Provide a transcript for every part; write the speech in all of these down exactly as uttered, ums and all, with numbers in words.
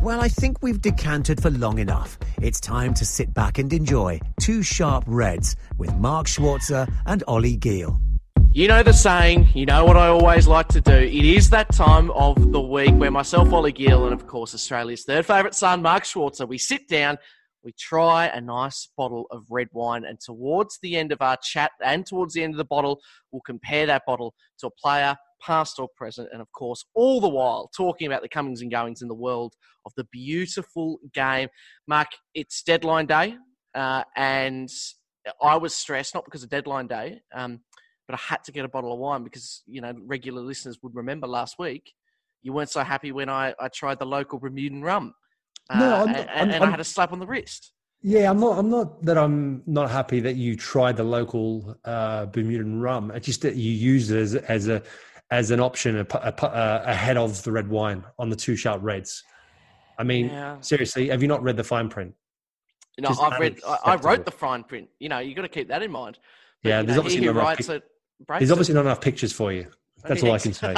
Well, I think we've decanted for long enough. It's time to sit back and enjoy Two Sharp Reds with Mark Schwarzer and Ollie Gill. You know the saying, you know what I always like to do. It is that time of the week where myself, Ollie Gill, and of course Australia's third favourite son, Mark Schwarzer, we sit down, we try a nice bottle of red wine, and towards the end of our chat and towards the end of the bottle, we'll compare that bottle to a player, past or present, and of course, all the while talking about the comings and goings in the world of the beautiful game. Mark, it's deadline day, uh, and I was stressed, not because of deadline day, um, but I had to get a bottle of wine because, you know, regular listeners would remember last week, you weren't so happy when I, I tried the local Bermudan rum, uh, no, I'm, and, I'm, and I had a slap on the wrist. Yeah, I'm not. I'm not that I'm not happy that you tried the local uh, Bermudan rum. It's just that you used it as as a as an option ahead of the red wine on the Two Sharp Reds. I mean, yeah. Seriously, have you not read the fine print? No, Just I've read, I, I wrote the fine print. You know, you've got to keep that in mind. But, yeah, there's, know, obviously, not pic- it, there's it. obviously not enough pictures for you. That's all I can say.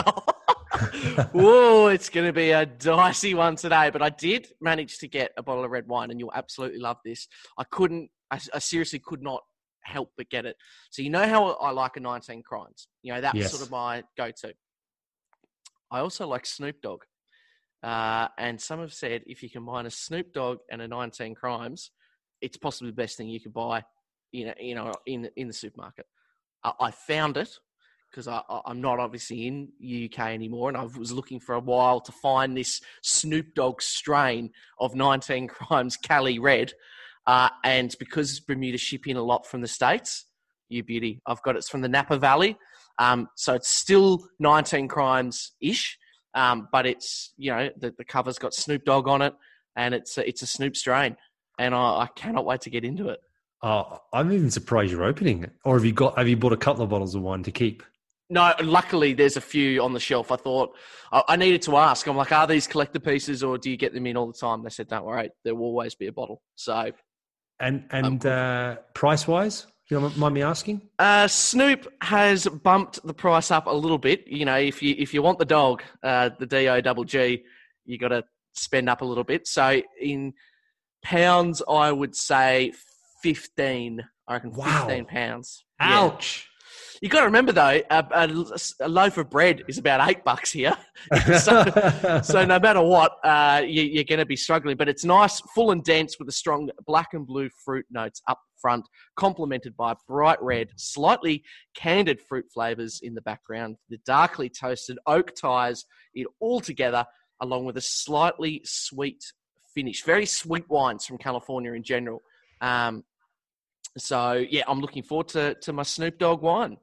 Whoa, it's going to be a dicey one today. But I did manage to get a bottle of red wine, and you'll absolutely love this. I couldn't, I, I seriously could not help but get it. So you know how I like a nineteen crimes. You know, that's yes. sort of my go-to. I also like Snoop Dogg. Uh, and some have said if you combine a Snoop Dogg and a nineteen crimes, it's possibly the best thing you could buy you know, you know, in, in the supermarket. I, I found it because I'm not obviously in the U K anymore, and I was looking for a while to find this Snoop Dogg strain of nineteen crimes Cali Red. Uh, and because Bermuda ship in a lot from the States, you beauty, I've got it's from the Napa Valley. Um, so it's still nineteen crimes-ish, um, but it's, you know, the, the cover's got Snoop Dogg on it, and it's a, it's a Snoop strain. And I, I cannot wait to get into it. Oh, I'm even surprised you're opening it. Or have you got? Have you bought a couple of bottles of wine to keep? No, luckily there's a few on the shelf. I thought I, I needed to ask. I'm like, are these collector pieces or do you get them in all the time? They said, don't worry, there will always be a bottle. So... And and uh, price-wise, if you don't mind me asking? Uh, Snoop has bumped the price up a little bit. You know, if you if you want the dog, uh, the D O G G, you got to spend up a little bit. So in pounds, I would say fifteen. I reckon wow. fifteen pounds. Ouch. Yeah. You got to remember, though, a, a, a loaf of bread is about eight bucks here. so, so no matter what, uh, you, you're going to be struggling. But it's nice, full and dense with a strong black and blue fruit notes up front, complemented by bright red, slightly candied fruit flavours in the background. The darkly toasted oak ties it all together, along with a slightly sweet finish. Very sweet wines from California in general. Um, so, yeah, I'm looking forward to, to my Snoop Dogg wine.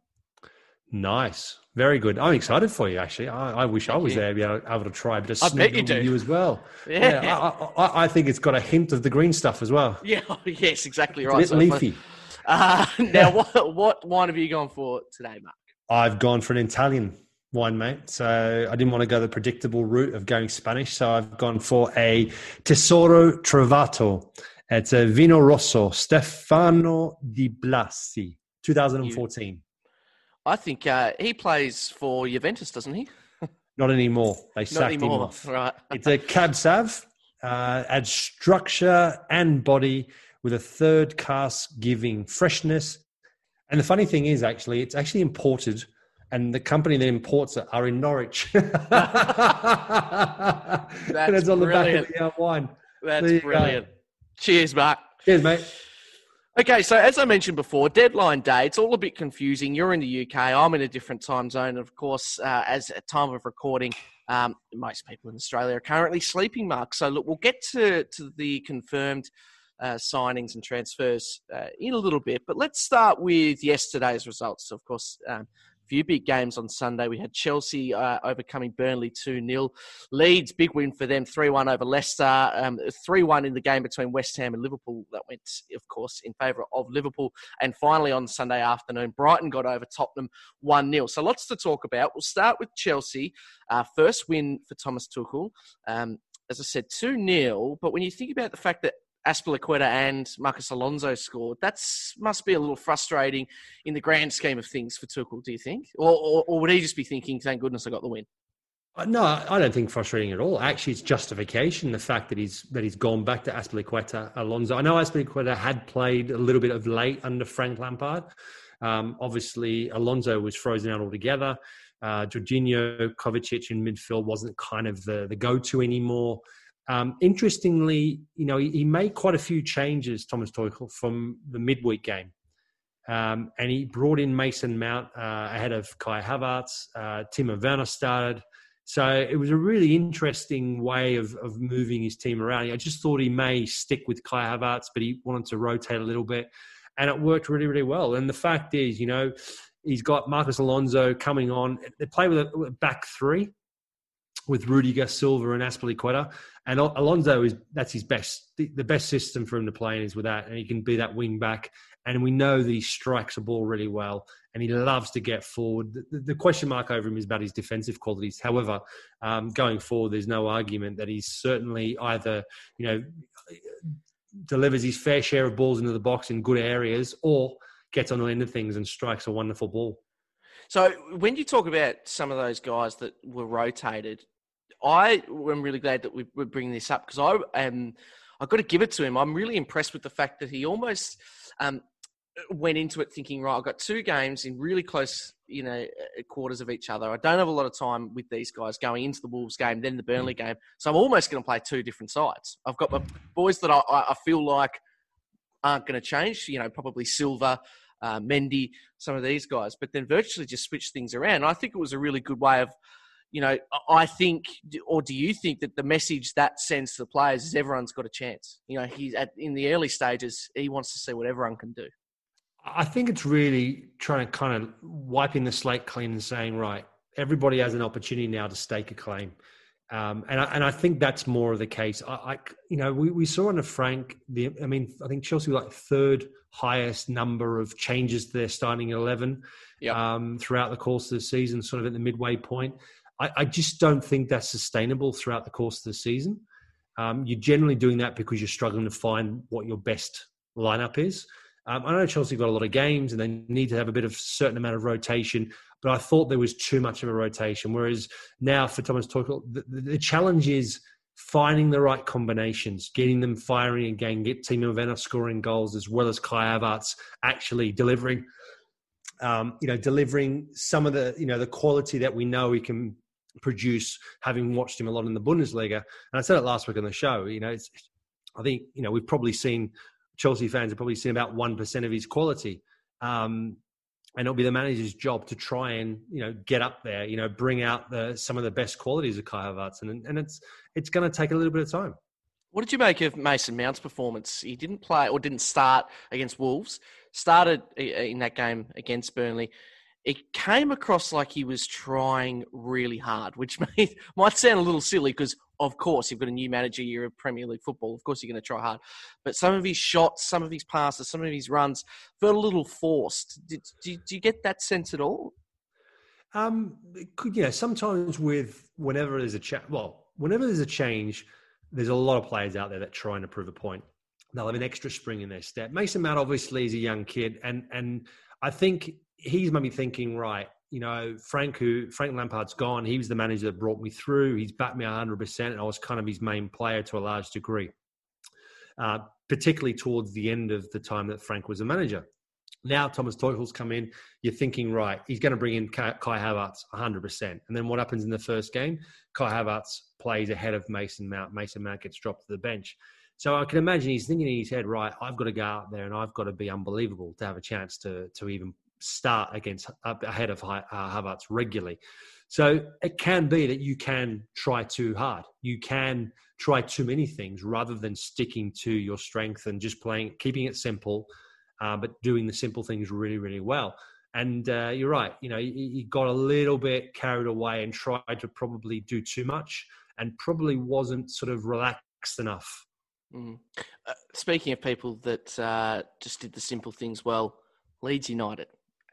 Nice. Very good. I'm excited for you, actually. I, I wish Thank I was you. there to be able, able to try a bit of I Snoop Dogg with you as well. Yeah. yeah I, I, I think it's got a hint of the green stuff as well. Yeah. Yes, exactly right. It's a bit so, leafy. Uh, now, what, what wine have you gone for today, Mark? I've gone for an Italian wine, mate. So I didn't want to go the predictable route of going Spanish. So I've gone for a Tesoro Trovato. It's a Vino Rosso, Stefano Di Blasi, twenty fourteen. You. I think uh, he plays for Juventus, doesn't he? Not anymore. They Not sacked anymore. him off. Right. It's a Cab Sav. Uh, adds structure and body with a third cask giving freshness. And the funny thing is, actually, it's actually imported, and the company that imports it are in Norwich. That's and it's on brilliant. the back of the wine. That's brilliant. Go. Cheers, Mark. Cheers, mate. Okay, so as I mentioned before, deadline day, it's all a bit confusing. You're in the U K, I'm in a different time zone. Of course, uh, as a time of recording, Um, most people in Australia are currently sleeping, Mark. So, look, we'll get to, to the confirmed uh, signings and transfers uh, in a little bit. But let's start with yesterday's results. So, of course, a um, few big games on Sunday. We had Chelsea uh, overcoming Burnley two nil. Leeds, big win for them, three one over Leicester. Um, three one in the game between West Ham and Liverpool. That went, of course, in favour of Liverpool. And finally, on Sunday afternoon, Brighton got over Tottenham one nil. So, lots to talk about. We'll start with Chelsea. Uh, first win for Thomas Tuchel. Um, as I said, two nil. But when you think about the fact that Azpilicueta and Marcus Alonso scored, that must be a little frustrating in the grand scheme of things for Tuchel, do you think? Or, or, or would he just be thinking, thank goodness I got the win? No, I don't think frustrating at all. Actually, it's justification, the fact that he's that he's gone back to Azpilicueta, Alonso. I know Azpilicueta had played a little bit of late under Frank Lampard. Um, obviously, Alonso was frozen out altogether. Uh, Jorginho, Kovacic in midfield wasn't kind of the, the go-to anymore. Um, interestingly, you know, he, he made quite a few changes, Thomas Tuchel, from the midweek game. Um, and he brought in Mason Mount uh, ahead of Kai Havertz. Uh, Timo Werner started. So it was a really interesting way of, of moving his team around. I just thought he may stick with Kai Havertz, but he wanted to rotate a little bit. And it worked really, really well. And the fact is, you know, he's got Marcus Alonso coming on. They play with a back three, with Rudiger, Silva and Azpilicueta. And Alonso, is that's his best. The, the best system for him to play in is with that. And he can be that wing back. And we know that he strikes the ball really well. And he loves to get forward. The, the question mark over him is about his defensive qualities. However, um, going forward, there's no argument that he's certainly either, you know, delivers his fair share of balls into the box in good areas or gets on the end of things and strikes a wonderful ball. So when you talk about some of those guys that were rotated, I am really glad that we're bringing this up because I um, I've got to give it to him. I'm really impressed with the fact that he almost um, went into it thinking, right, I've got two games in really close, you know, quarters of each other. I don't have a lot of time with these guys going into the Wolves game, then the Burnley game. So I'm almost going to play two different sides. I've got my boys that I, I feel like aren't going to change, you know, probably Silva, uh, Mendy, some of these guys, but then virtually just switch things around. I think it was a really good way of, you know, I think, or do you think that the message that sends to the players is everyone's got a chance? You know, he's at, in the early stages, he wants to see what everyone can do. I think it's really trying to kind of wiping the slate clean and saying, right, everybody has an opportunity now to stake a claim. Um, and, I, and I think that's more of the case. I, I you know, we, we saw under Frank, the, I mean, I think Chelsea were like third highest number of changes to their starting eleven yep. um, throughout the course of the season, sort of at the midway point. I, I just don't think that's sustainable throughout the course of the season. Um, you're generally doing that because you're struggling to find what your best lineup is. Um, I know Chelsea got a lot of games and they need to have a bit of certain amount of rotation, but I thought there was too much of a rotation. Whereas now for Thomas Tuchel, the, the, the challenge is finding the right combinations, getting them firing again, get Timo Werner scoring goals as well as Kai Havertz actually delivering, um, you know, delivering some of the, you know, the quality that we know he can produce, having watched him a lot in the Bundesliga. And I said it last week on the show, you know, it's, I think, you know, we've probably seen, Chelsea fans have probably seen about one percent of his quality. Um, and it'll be the manager's job to try and, you know, get up there, you know, bring out the, some of the best qualities of Kai Havertz. And, and it's it's going to take a little bit of time. What did you make of Mason Mount's performance? He didn't play or didn't start against Wolves, started in that game against Burnley. It came across like he was trying really hard, which may, might sound a little silly because, of course, you've got a new manager, you're in Premier League football, of course you're going to try hard. But some of his shots, some of his passes, some of his runs felt a little forced. Did, did, did you get that sense at all? Um, could, yeah, sometimes with whenever there's a cha- well, whenever there's a change, there's a lot of players out there that try and prove a point. They'll have an extra spring in their step. Mason Mount obviously is a young kid, and and I think he's maybe thinking, right, you know, Frank who Frank Lampard's gone. He was the manager that brought me through. He's backed me one hundred percent, and I was kind of his main player to a large degree, uh, particularly towards the end of the time that Frank was a manager. Now Thomas Tuchel's come in. You're thinking, right, he's going to bring in Kai Havertz one hundred percent. And then what happens in the first game? Kai Havertz plays ahead of Mason Mount. Mason Mount gets dropped to the bench. So I can imagine he's thinking in his head, right, I've got to go out there and I've got to be unbelievable to have a chance to to even start against uh, ahead of uh, Havertz regularly. So it can be that you can try too hard. You can try too many things rather than sticking to your strength and just playing, keeping it simple, uh, but doing the simple things really, really well. And uh, you're right. You know, you, you got a little bit carried away and tried to probably do too much and probably wasn't sort of relaxed enough. Mm. Uh, speaking of people that uh, just did the simple things well, Leeds United.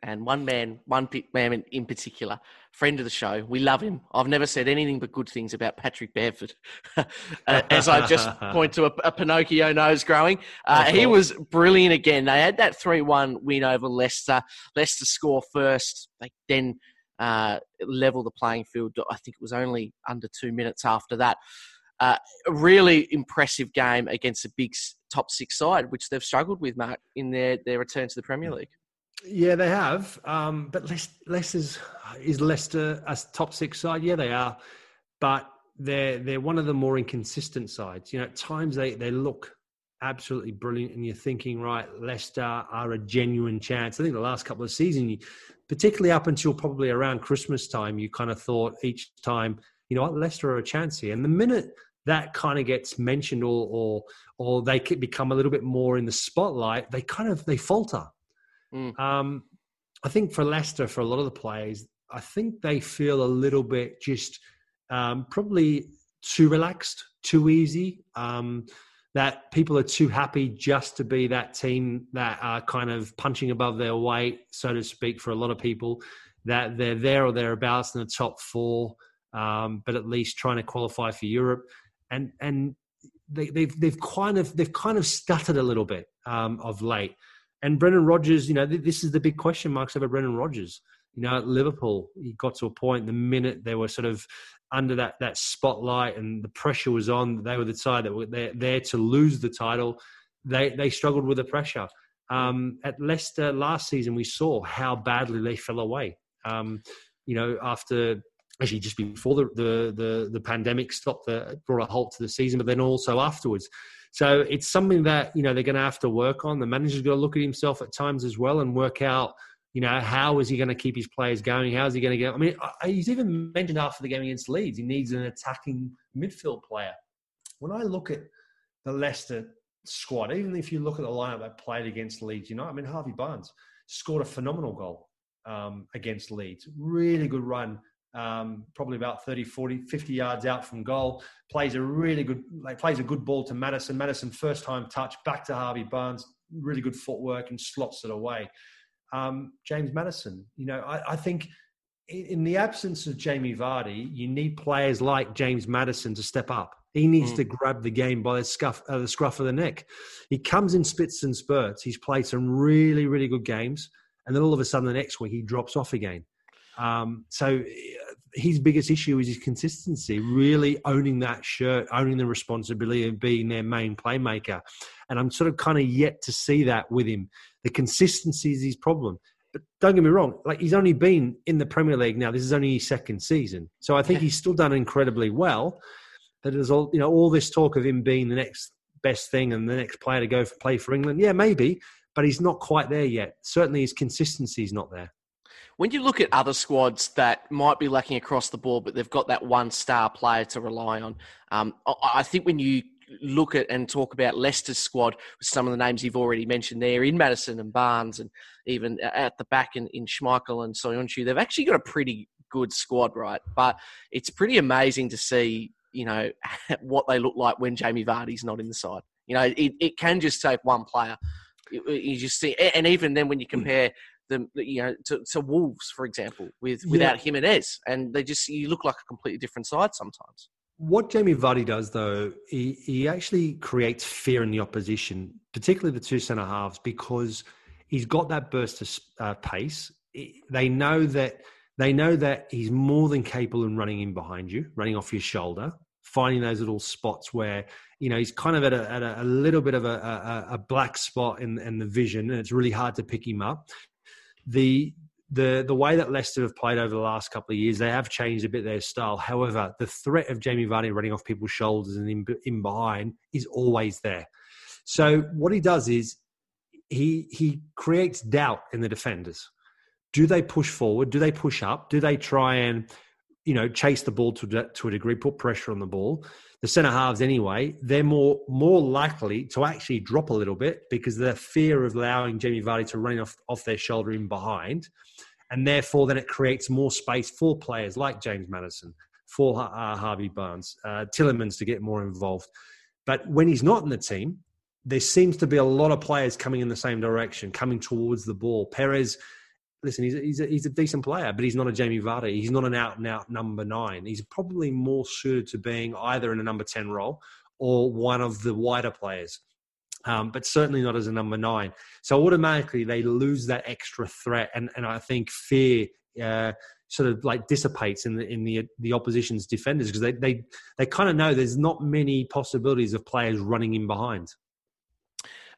And one man, one man in particular, friend of the show, we love him. I've never said anything but good things about Patrick Bamford, uh, as I just point to a, a Pinocchio nose growing. Uh, he was brilliant again. They had that three one win over Leicester. Leicester score first. They then uh, level the playing field. I think it was only under two minutes after that. Uh, really impressive game against a big top six side, which they've struggled with, Mark, in their, their return to the Premier League. Yeah, they have. Um, but Leicester's, is Leicester a top six side? Yeah, they are. But they're they're one of the more inconsistent sides. You know, at times they, they look absolutely brilliant and you're thinking, right, Leicester are a genuine chance. I think the last couple of seasons, particularly up until probably around Christmas time, you kind of thought each time, you know what, Leicester are a chance here. And the minute that kind of gets mentioned or or or they become a little bit more in the spotlight, they kind of, they falter. Mm. Um, I think for Leicester, for a lot of the players, I think they feel a little bit just um, probably too relaxed, too easy, um, that people are too happy just to be that team that are kind of punching above their weight, so to speak, for a lot of people, that they're there or thereabouts in the top four, um, but at least trying to qualify for Europe. And and they, they've they've kind of they've kind of stuttered a little bit um, of late. And Brendan Rodgers, you know, th- this is the big question marks over Brendan Rodgers. You know, at Liverpool, he got to a point the minute they were sort of under that that spotlight and the pressure was on, they were the side that were there, there to lose the title. They they struggled with the pressure. Um, at Leicester last season, we saw how badly they fell away. Um, you know, after actually just before the the the, the pandemic stopped, the, brought a halt to the season, but then also afterwards. So it's something that, you know, they're going to have to work on. The manager's got to look at himself at times as well and work out, you know, how is he going to keep his players going? How is he going to get... I mean, he's even mentioned after the game against Leeds, he needs an attacking midfield player. When I look at the Leicester squad, even if you look at the lineup that played against Leeds, you know, I mean, Harvey Barnes scored a phenomenal goal um, against Leeds. Really good run. Um, probably about thirty, forty, fifty yards out from goal, plays a really good, like plays a good ball to Maddison. Maddison, first time touch, back to Harvey Barnes, really good footwork and slots it away. Um, James Maddison, you know, I, I think in the absence of Jamie Vardy, you need players like James Maddison to step up. He needs mm. to grab the game by the scuff, uh, the scruff of the neck. He comes in spits and spurts. He's played some really, really good games. And then all of a sudden the next week he drops off again. Um, so his biggest issue is his consistency, really owning that shirt, owning the responsibility of being their main playmaker. And I'm sort of kind of yet to see that with him. The consistency is his problem. But don't get me wrong, like he's only been in the Premier League now. This is only his second season. So I think he's still done incredibly well. But there's all, you know, all this talk of him being the next best thing and the next player to go for, play for England. Yeah, maybe, but he's not quite there yet. Certainly his consistency is not there. When you look at other squads that might be lacking across the board, but they've got that one star player to rely on, um, I think when you look at and talk about Leicester's squad, with some of the names you've already mentioned there in Maddison and Barnes and even at the back in, in Schmeichel and Soyuncu, they've actually got a pretty good squad, right? But it's pretty amazing to see, you know, what they look like when Jamie Vardy's not in the side. You know, it, it can just take one player. You just see, and even then when you compare... The, you know, to, to Wolves, for example, with without yeah. Jimenez, and they just you look like a completely different side sometimes. What Jamie Vardy does, though, he, he actually creates fear in the opposition, particularly the two centre halves, because he's got that burst of uh, pace. It, they know that they know that he's more than capable in running in behind you, running off your shoulder, finding those little spots where you know he's kind of at a, at a, a little bit of a, a, a black spot in, in the vision, and it's really hard to pick him up. The the the way that Leicester have played over the last couple of years, they have changed a bit their style. However, the threat of Jamie Vardy running off people's shoulders and in, in behind is always there. So what he does is he he creates doubt in the defenders. Do they push forward? Do they push up? Do they try and you know, chase the ball to de- to a degree, put pressure on the ball. The centre halves, anyway, they're more more likely to actually drop a little bit because of the fear of allowing Jamie Vardy to run off off their shoulder in behind, and therefore then it creates more space for players like James Maddison, for uh, Harvey Barnes, uh, Tillemans to get more involved. But when he's not in the team, there seems to be a lot of players coming in the same direction, coming towards the ball. Perez, listen, he's a, he's a, he's a decent player, but he's not a Jamie Vardy. He's not an out-and-out number nine. He's probably more suited to being either in a number ten role or one of the wider players, um, but certainly not as a number nine. So automatically they lose that extra threat, and, and I think fear uh, sort of like dissipates in the in the the opposition's defenders because they they, they kind of know there's not many possibilities of players running in behind.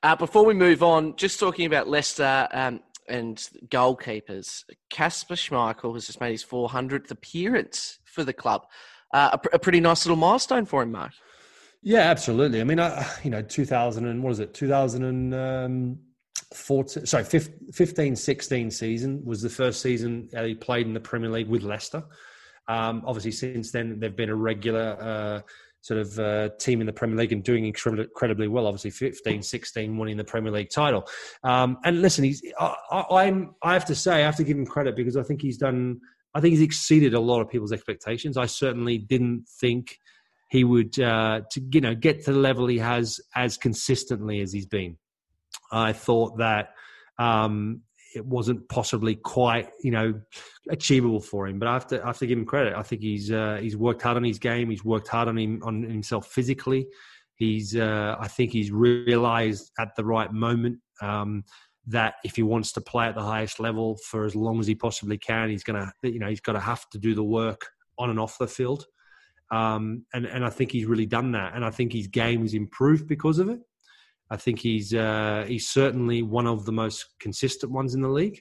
Uh, before we move on, just talking about Leicester um, and goalkeepers, Kasper Schmeichel has just made his four hundredth appearance for the club. Uh, a, pr- a pretty nice little milestone for him, Mark. Yeah, absolutely. I mean, I, you know, two thousand and what is it, twenty fourteen, sorry, fifteen sixteen season was the first season he played in the Premier League with Leicester. Um, obviously, since then, they've been a regular uh sort of uh, team in the Premier League and doing incredibly well, obviously fifteen sixteen winning the Premier League title. Um, and listen, he's, I, I, I'm, I have to say, I have to give him credit because I think he's done, I think he's exceeded a lot of people's expectations. I certainly didn't think he would, uh, to, you know, get to the level he has as consistently as he's been. I thought that um, it wasn't possibly quite, you know, achievable for him. But I have to, I have to give him credit. I think he's uh, he's worked hard on his game. He's worked hard on him on himself physically. He's uh, I think he's realised at the right moment um, that if he wants to play at the highest level for as long as he possibly can, he's gonna, you know, he's got to have to do the work on and off the field. Um, and and I think he's really done that. And I think his game has improved because of it. I think he's uh, he's certainly one of the most consistent ones in the league,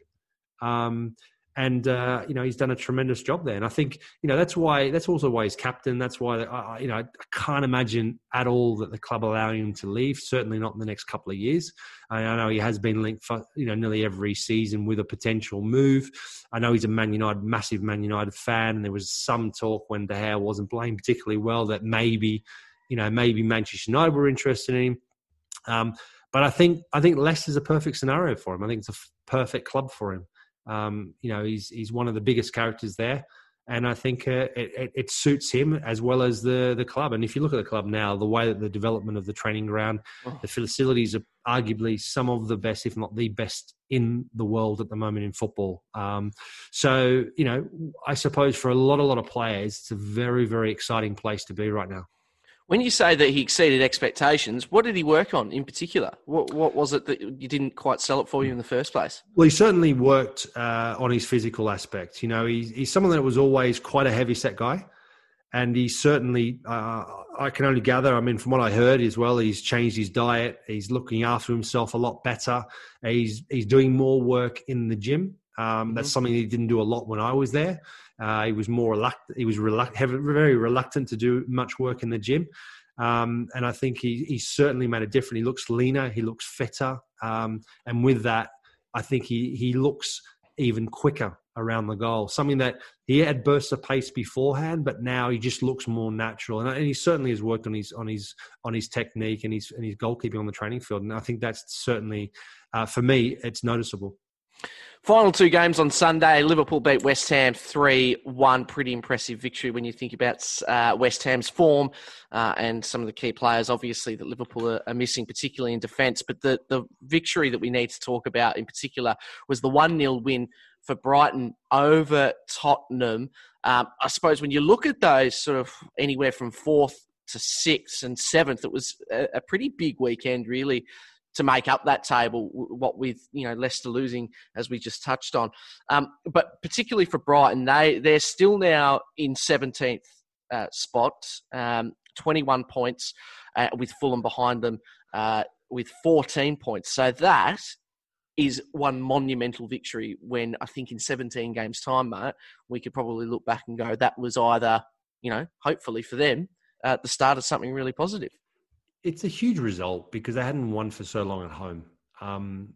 um, and uh, you know he's done a tremendous job there. And I think you know that's why that's also why he's captain. That's why I, you know I can't imagine at all that the club allowing him to leave. Certainly not in the next couple of years. I know he has been linked for, you know nearly every season with a potential move. I know he's a Man United massive Man United fan, and there was some talk when De Gea wasn't playing particularly well that maybe you know maybe Manchester United were interested in him. Um, but I think I think Leicester's a perfect scenario for him. I think it's a f- perfect club for him. Um, you know, he's he's one of the biggest characters there, and I think uh, it, it, it suits him as well as the the club. And if you look at the club now, the way that the development of the training ground, oh. the facilities are arguably some of the best, if not the best, in the world at the moment in football. Um, so you know, I suppose for a lot a lot of players, it's a very very exciting place to be right now. When you say that he exceeded expectations, what did he work on in particular? What what was it that you didn't quite sell it for you in the first place? Well, he certainly worked uh, on his physical aspect. You know, he's, he's someone that was always quite a heavy-set guy, and he certainly, uh, I can only gather, I mean, from what I heard as well, he's changed his diet. He's looking after himself a lot better. He's he's doing more work in the gym. Um, that's mm-hmm. something he didn't do a lot when I was there. Uh, he was more reluctant. He was reluct- very reluctant to do much work in the gym, um, and I think he he certainly made a difference. He looks leaner, he looks fitter, um, and with that, I think he he looks even quicker around the goal. Something that he had bursts of pace beforehand, but now he just looks more natural, and, and he certainly has worked on his on his on his technique and his and his goalkeeping on the training field. And I think that's certainly uh, for me, it's noticeable. Final two games on Sunday. Liverpool beat West Ham three one. Pretty impressive victory when you think about uh, West Ham's form uh, and some of the key players, obviously, that Liverpool are, are missing, particularly in defence. But the, the victory that we need to talk about in particular was the one nil win for Brighton over Tottenham. Um, I suppose when you look at those sort of anywhere from fourth to sixth and seventh, it was a, a pretty big weekend, really, to make up that table, what with, you know, Leicester losing, as we just touched on. Um, but particularly for Brighton, they, they're still now in seventeenth uh, spot, um, twenty-one points, uh, with Fulham behind them uh, with fourteen points. So that is one monumental victory when I think in seventeen games' time, Mark, we could probably look back and go, that was either, you know, hopefully for them, uh, the start of something really positive. It's a huge result because they hadn't won for so long at home. Um,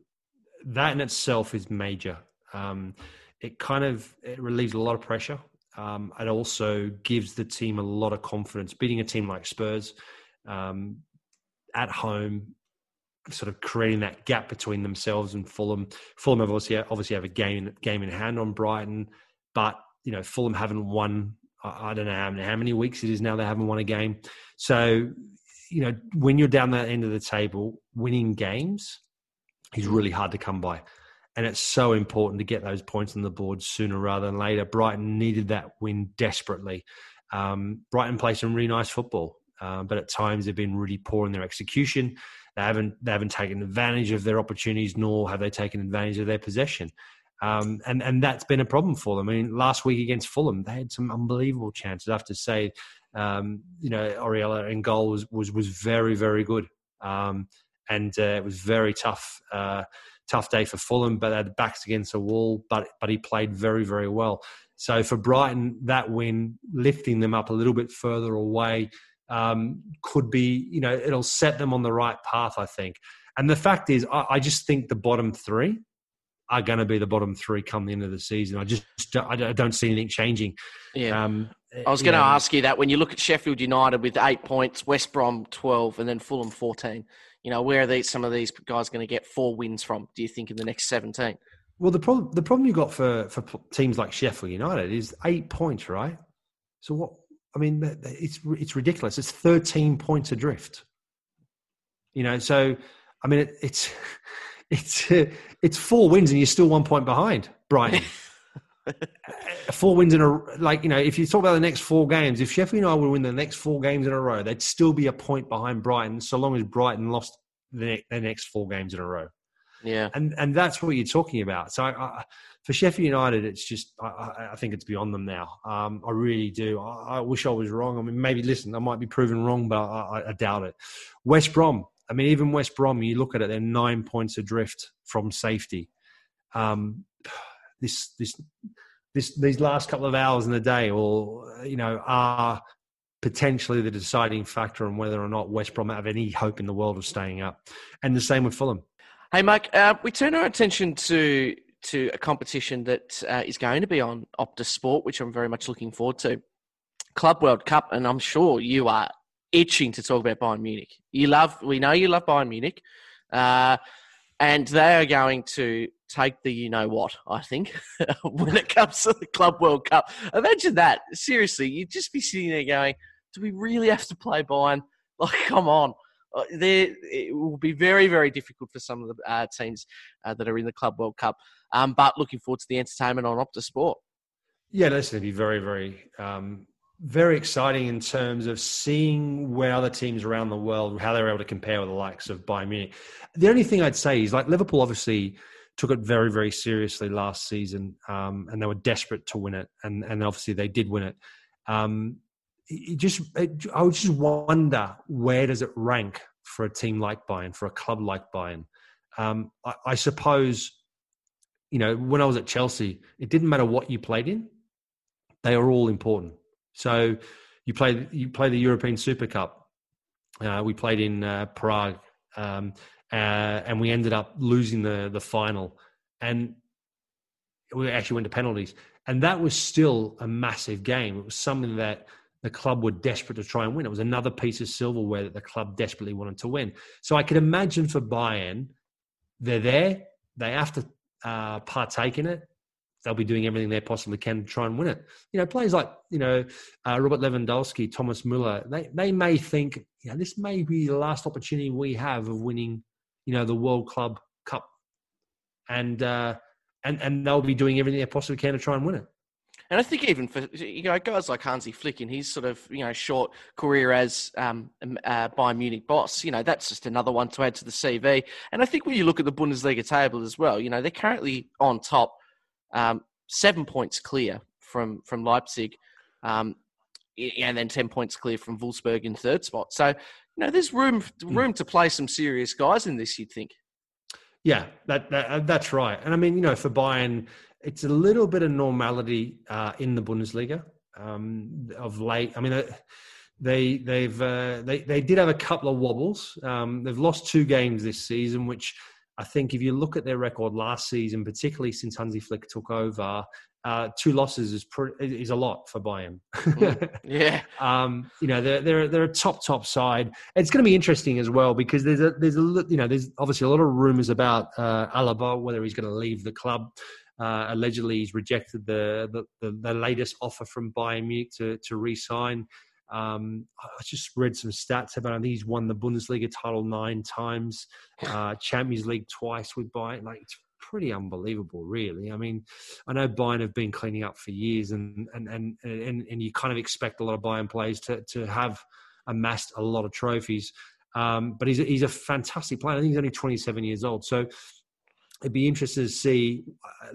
that in itself is major. Um, it kind of it relieves a lot of pressure. um, and also gives the team a lot of confidence. Beating a team like Spurs um, at home, sort of creating that gap between themselves and Fulham. Fulham have obviously obviously have a game game in hand on Brighton, but you know Fulham haven't won. I don't know how many, how many weeks it is now they haven't won a game. So you know when you're down that end of the table, winning games is really hard to come by, and it's so important to get those points on the board sooner rather than later. Brighton needed that win desperately. Um, Brighton play some really nice football, uh, but at times they've been really poor in their execution. They haven't they haven't taken advantage of their opportunities, nor have they taken advantage of their possession. Um, and, and that's been a problem for them. I mean, last week against Fulham, they had some unbelievable chances. I have to say, um, you know, Oriola in goal was, was, was very, very good. Um, and uh, it was very tough, uh, tough day for Fulham, but they had the backs against the wall, but, but he played very, very well. So for Brighton, that win, lifting them up a little bit further away, um, could be, you know, it'll set them on the right path, I think. And the fact is, I, I just think the bottom three are going to be the bottom three come the end of the season. I just I don't see anything changing. Yeah, um, I was going to ask you that. When you look at Sheffield United with eight points, West Brom twelve, and then Fulham fourteen, you know, where are these, some of these guys going to get four wins from, do you think, in the next seventeen? Well, the problem the problem you've got for, for teams like Sheffield United is eight points, right? So what I mean, it's it's ridiculous. It's thirteen points adrift. You know, so I mean, it, it's. It's uh, it's four wins and you're still one point behind Brighton. Four wins in a like you know if you talk about the next four games, if Sheffield United would win the next four games in a row, they'd still be a point behind Brighton, so long as Brighton lost the ne- their next four games in a row. Yeah, and and that's what you're talking about. So I, I, for Sheffield United, it's just I, I think it's beyond them now. Um, I really do. I, I wish I was wrong. I mean, maybe listen, I might be proven wrong, but I, I doubt it. West Brom. I mean, even West Brom, you look at it, they're nine points adrift from safety. Um, this, this, this, these last couple of hours in the day, or you know, are potentially the deciding factor on whether or not West Brom have any hope in the world of staying up. And the same with Fulham. Hey, Mike, uh, we turn our attention to to a competition that uh, is going to be on Optus Sport, which I'm very much looking forward to. Club World Cup, and I'm sure you are itching to talk about Bayern Munich. You love, we know you love Bayern Munich, uh, and they are going to take the you know what, I think, when it comes to the Club World Cup. Imagine that. Seriously, you'd just be sitting there going, do we really have to play Bayern? Like, come on. Uh, it will be very, very difficult for some of the uh, teams uh, that are in the Club World Cup, um, but looking forward to the entertainment on Optus Sport. Yeah, that's going to be very, very. Um... Very exciting in terms of seeing where other teams around the world, how they're able to compare with the likes of Bayern Munich. The only thing I'd say is like Liverpool obviously took it very, very seriously last season, um, and they were desperate to win it. And, and obviously they did win it. Um, it just, it, I would just wonder, where does it rank for a team like Bayern, for a club like Bayern? Um, I, I suppose, you know, when I was at Chelsea, it didn't matter what you played in. They are all important. So you play you play the European Super Cup. Uh, we played in uh, Prague, um, uh, and we ended up losing the the final. And we actually went to penalties. And that was still a massive game. It was something that the club were desperate to try and win. It was another piece of silverware that the club desperately wanted to win. So I could imagine for Bayern, they're there. They have to uh, partake in it. They'll be doing everything they possibly can to try and win it. You know, players like, you know, uh, Robert Lewandowski, Thomas Müller, they, they may think, you know, this may be the last opportunity we have of winning, you know, the World Club Cup. And, uh, and, and they'll be doing everything they possibly can to try and win it. And I think even for, you know, guys like Hansi Flick in his sort of, you know, short career as um, uh, Bayern Munich boss, you know, that's just another one to add to the C V. And I think when you look at the Bundesliga table as well, you know, they're currently on top. Um, seven points clear from from Leipzig, um, and then ten points clear from Wolfsburg in third spot. So, you know, there's room room to play some serious guys in this, you'd think. Yeah, that, that that's right. And I mean, you know, for Bayern, it's a little bit of normality uh, in the Bundesliga um, of late. I mean, they they've uh, they they did have a couple of wobbles. Um, they've lost two games this season, which I think if you look at their record last season, particularly since Hansi Flick took over, uh, two losses is pre- is a lot for Bayern. Mm, yeah, um, you know they're they're they're a top top side. It's going to be interesting as well because there's a there's a you know there's obviously a lot of rumours about uh, Alaba, whether he's going to leave the club. Uh, allegedly, he's rejected the the, the the latest offer from Bayern Munich to to re-sign. Um, I just read some stats about him. He's won the Bundesliga title nine times, uh, Champions League twice with Bayern. Like, it's pretty unbelievable, really. I mean, I know Bayern have been cleaning up for years, and and and and, and you kind of expect a lot of Bayern players to to have amassed a lot of trophies. Um, but he's a, he's a fantastic player. I think he's only twenty-seven years old, so. It'd be interesting to see.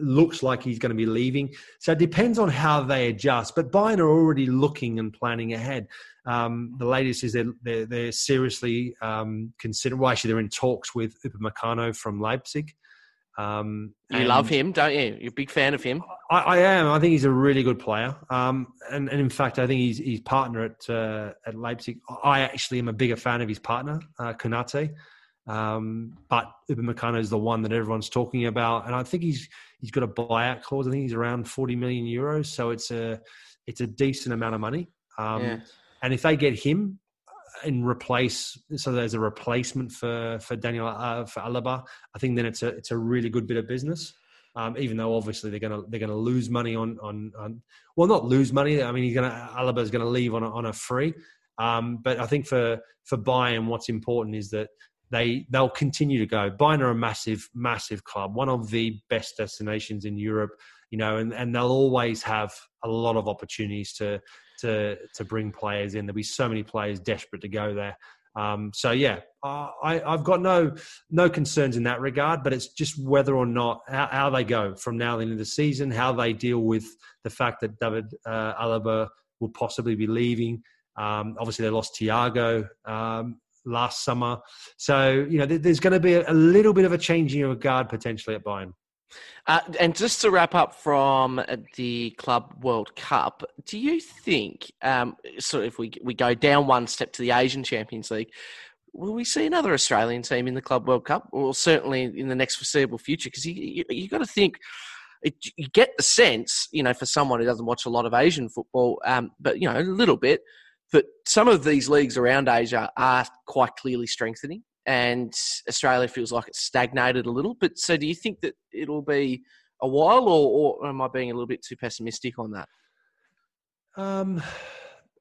Looks like he's going to be leaving. So it depends on how they adjust. But Bayern are already looking and planning ahead. Um, the latest is they're, they're, they're seriously um, considering... Well, actually, they're in talks with Upamecano from Leipzig. Um, you love him, don't you? You're a big fan of him. I, I am. I think he's a really good player. Um, and, and in fact, I think he's, he's partner at, uh, at Leipzig. I actually am a bigger fan of his partner, uh, Konate. Um, but Upamecano is the one that everyone's talking about, and I think he's he's got a buyout clause. I think he's around forty million euros, so it's a it's a decent amount of money. Um, yeah. And if they get him and replace, so there's a replacement for for Daniel uh, for Alaba, I think then it's a it's a really good bit of business. Um, even though obviously they're gonna they're gonna lose money on on, on well not lose money. I mean he's gonna Alaba's gonna leave on a, on a free. Um, but I think for for Bayern, what's important is that. They, they'll continue to go. Bayern are a massive, massive club, one of the best destinations in Europe, you know, and, and they'll always have a lot of opportunities to to to bring players in. There'll be so many players desperate to go there. Um, so, yeah, uh, I, I've got no no concerns in that regard, but it's just whether or not, how, how they go from now into the season, how they deal with the fact that David uh, Alaba will possibly be leaving. Um, obviously, they lost Thiago. Um, last summer. So, you know, there's going to be a little bit of a changing of guard potentially at Bayern. Uh, and just to wrap up from the Club World Cup, do you think, um, so if we we go down one step to the Asian Champions League, will we see another Australian team in the Club World Cup? Well, certainly in the next foreseeable future, because you, you, you got to think, it, you get the sense, you know, for someone who doesn't watch a lot of Asian football, um, but, you know, a little bit, but some of these leagues around Asia are quite clearly strengthening, and Australia feels like it's stagnated a little. But so do you think that it'll be a while, or, or am I being a little bit too pessimistic on that? Um,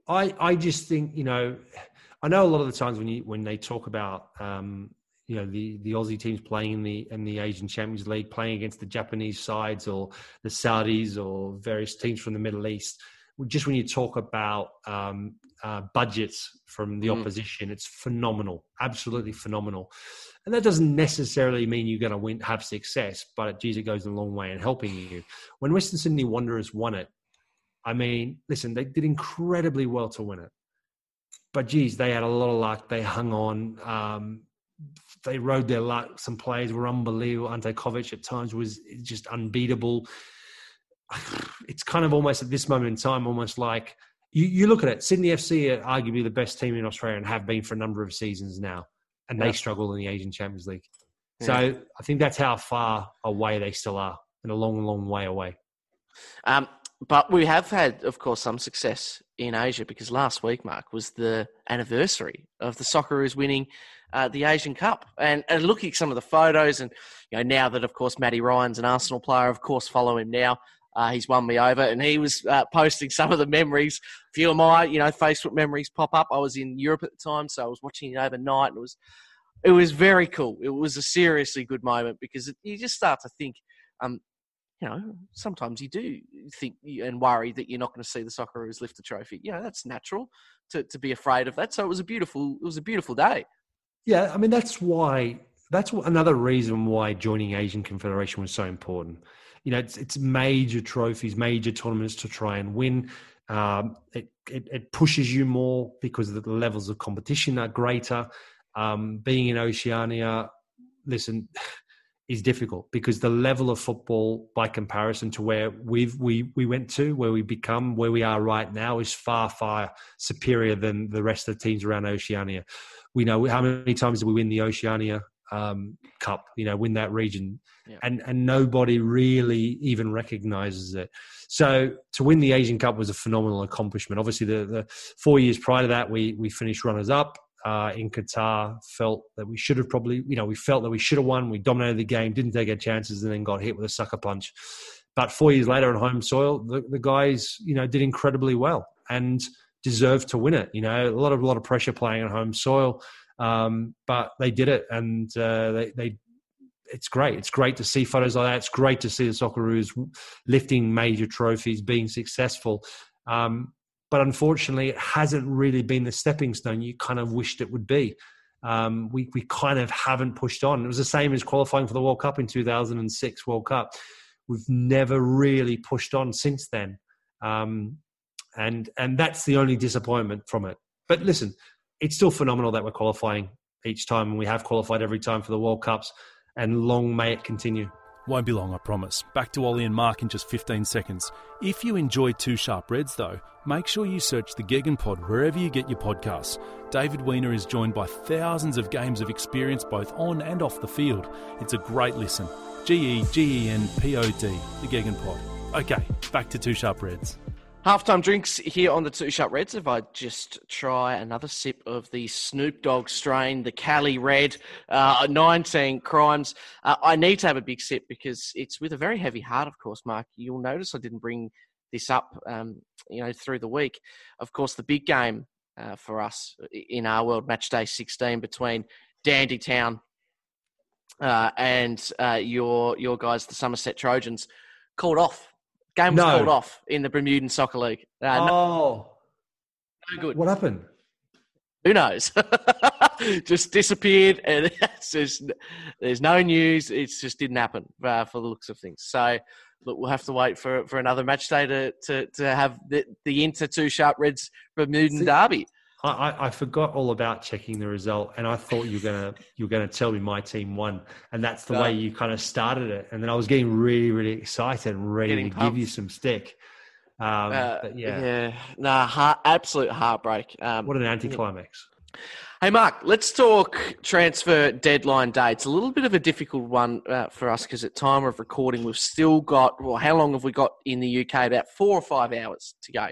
I I just think, you know, I know a lot of the times when you when they talk about, um, you know, the, the Aussie teams playing in the in the Asian Champions League, playing against the Japanese sides or the Saudis or various teams from the Middle East, just when you talk about um, uh, budgets from the mm. opposition, it's phenomenal, absolutely phenomenal. And that doesn't necessarily mean you're going to win, have success, but geez, it goes a long way in helping you. When Western Sydney Wanderers won it, I mean, listen, they did incredibly well to win it. But geez, they had a lot of luck. They hung on. Um, they rode their luck. Some players were unbelievable. Ante Kovac at times was just unbeatable. It's kind of almost at this moment in time, almost like you, you look at it. Sydney F C are arguably the best team in Australia and have been for a number of seasons now, and yeah. they struggle in the Asian Champions League. Yeah. So I think that's how far away they still are, and a long, long way away. Um, but we have had, of course, some success in Asia because last week, Mark, was the anniversary of the Socceroos winning uh, the Asian Cup. And, and looking at some of the photos, and you know now that, of course, Matty Ryan's an Arsenal player, of course, follow him now. Uh, he's won me over, and he was uh, posting some of the memories. A few of my, you know, Facebook memories pop up. I was in Europe at the time, so I was watching it overnight, and it was, it was very cool. It was a seriously good moment because it, you just start to think, um, you know, sometimes you do think and worry that you're not going to see the Socceroos lift the trophy. You know, that's natural to to be afraid of that. So it was a beautiful, it was a beautiful day. Yeah, I mean that's why that's another reason why joining Asian Confederation was so important. You know, it's, it's major trophies, major tournaments to try and win. Um, it, it, it pushes you more because the levels of competition are greater. Um, being in Oceania, listen, is difficult because the level of football by comparison to where we've, we we went to, where we become, where we are right now is far, far superior than the rest of the teams around Oceania. We know how many times did we win the Oceania um, cup, you know, win that region. Yeah. And, and nobody really even recognises it. So to win the Asian Cup was a phenomenal accomplishment. Obviously, the, the four years prior to that, we we finished runners-up uh, in Qatar, felt that we should have probably, you know, we felt that we should have won. We dominated the game, didn't take our chances, and then got hit with a sucker punch. But four years later on home soil, the, the guys, you know, did incredibly well and deserved to win it. You know, a lot of a lot of pressure playing on home soil, um, but they did it, and uh, they, they. It's great. It's great to see photos like that. It's great to see the Socceroos lifting major trophies, being successful. Um, but unfortunately, it hasn't really been the stepping stone you kind of wished it would be. Um, we we kind of haven't pushed on. It was the same as qualifying for the World Cup in two thousand six World Cup. We've never really pushed on since then. Um, and and that's the only disappointment from it. But listen, it's still phenomenal that we're qualifying each time, and we have qualified every time for the World Cups, and long may it continue. Won't be long, I promise. Back to Ollie and Mark in just fifteen seconds. If you enjoy Two Sharp Reds, though, make sure you search the Gegenpod wherever you get your podcasts. David Weiner is joined by thousands of games of experience both on and off the field. It's a great listen. G E G E N P O D, the Gegenpod. Okay, back to Two Sharp Reds. Halftime drinks here on the Two Sharp Reds. If I just try another sip of the Snoop Dogg strain, the Cali Red, uh, nineteen crimes. Uh, I need to have a big sip because it's with a very heavy heart, of course, Mark. You'll notice I didn't bring this up, um, you know, through the week. Of course, the big game uh, for us in our World Match Day sixteen between Dandy Town uh, and uh, your your guys, the Somerset Trojans, called off. Game was no. called off in the Bermudan Soccer League. Uh, oh. No, no good. What happened? Who knows? Just disappeared, and it's just, there's no news. It just didn't happen uh, for the looks of things. So, look, we'll have to wait for, for another match day to, to, to have the, the Inter Two Sharp Reds Bermudan See, derby. I, I forgot all about checking the result, and I thought you were gonna you were gonna tell me my team won, and that's the no. way you kind of started it. And then I was getting really, really excited and ready getting to pumped. give you some stick. Um, uh, but yeah, yeah, nah, heart, absolute heartbreak. Um, what an anticlimax! Hey, Mark, let's talk transfer deadline day. It's a little bit of a difficult one uh, for us because at time of recording, we've still got. Well, how long have we got in the U K? About four or five hours to go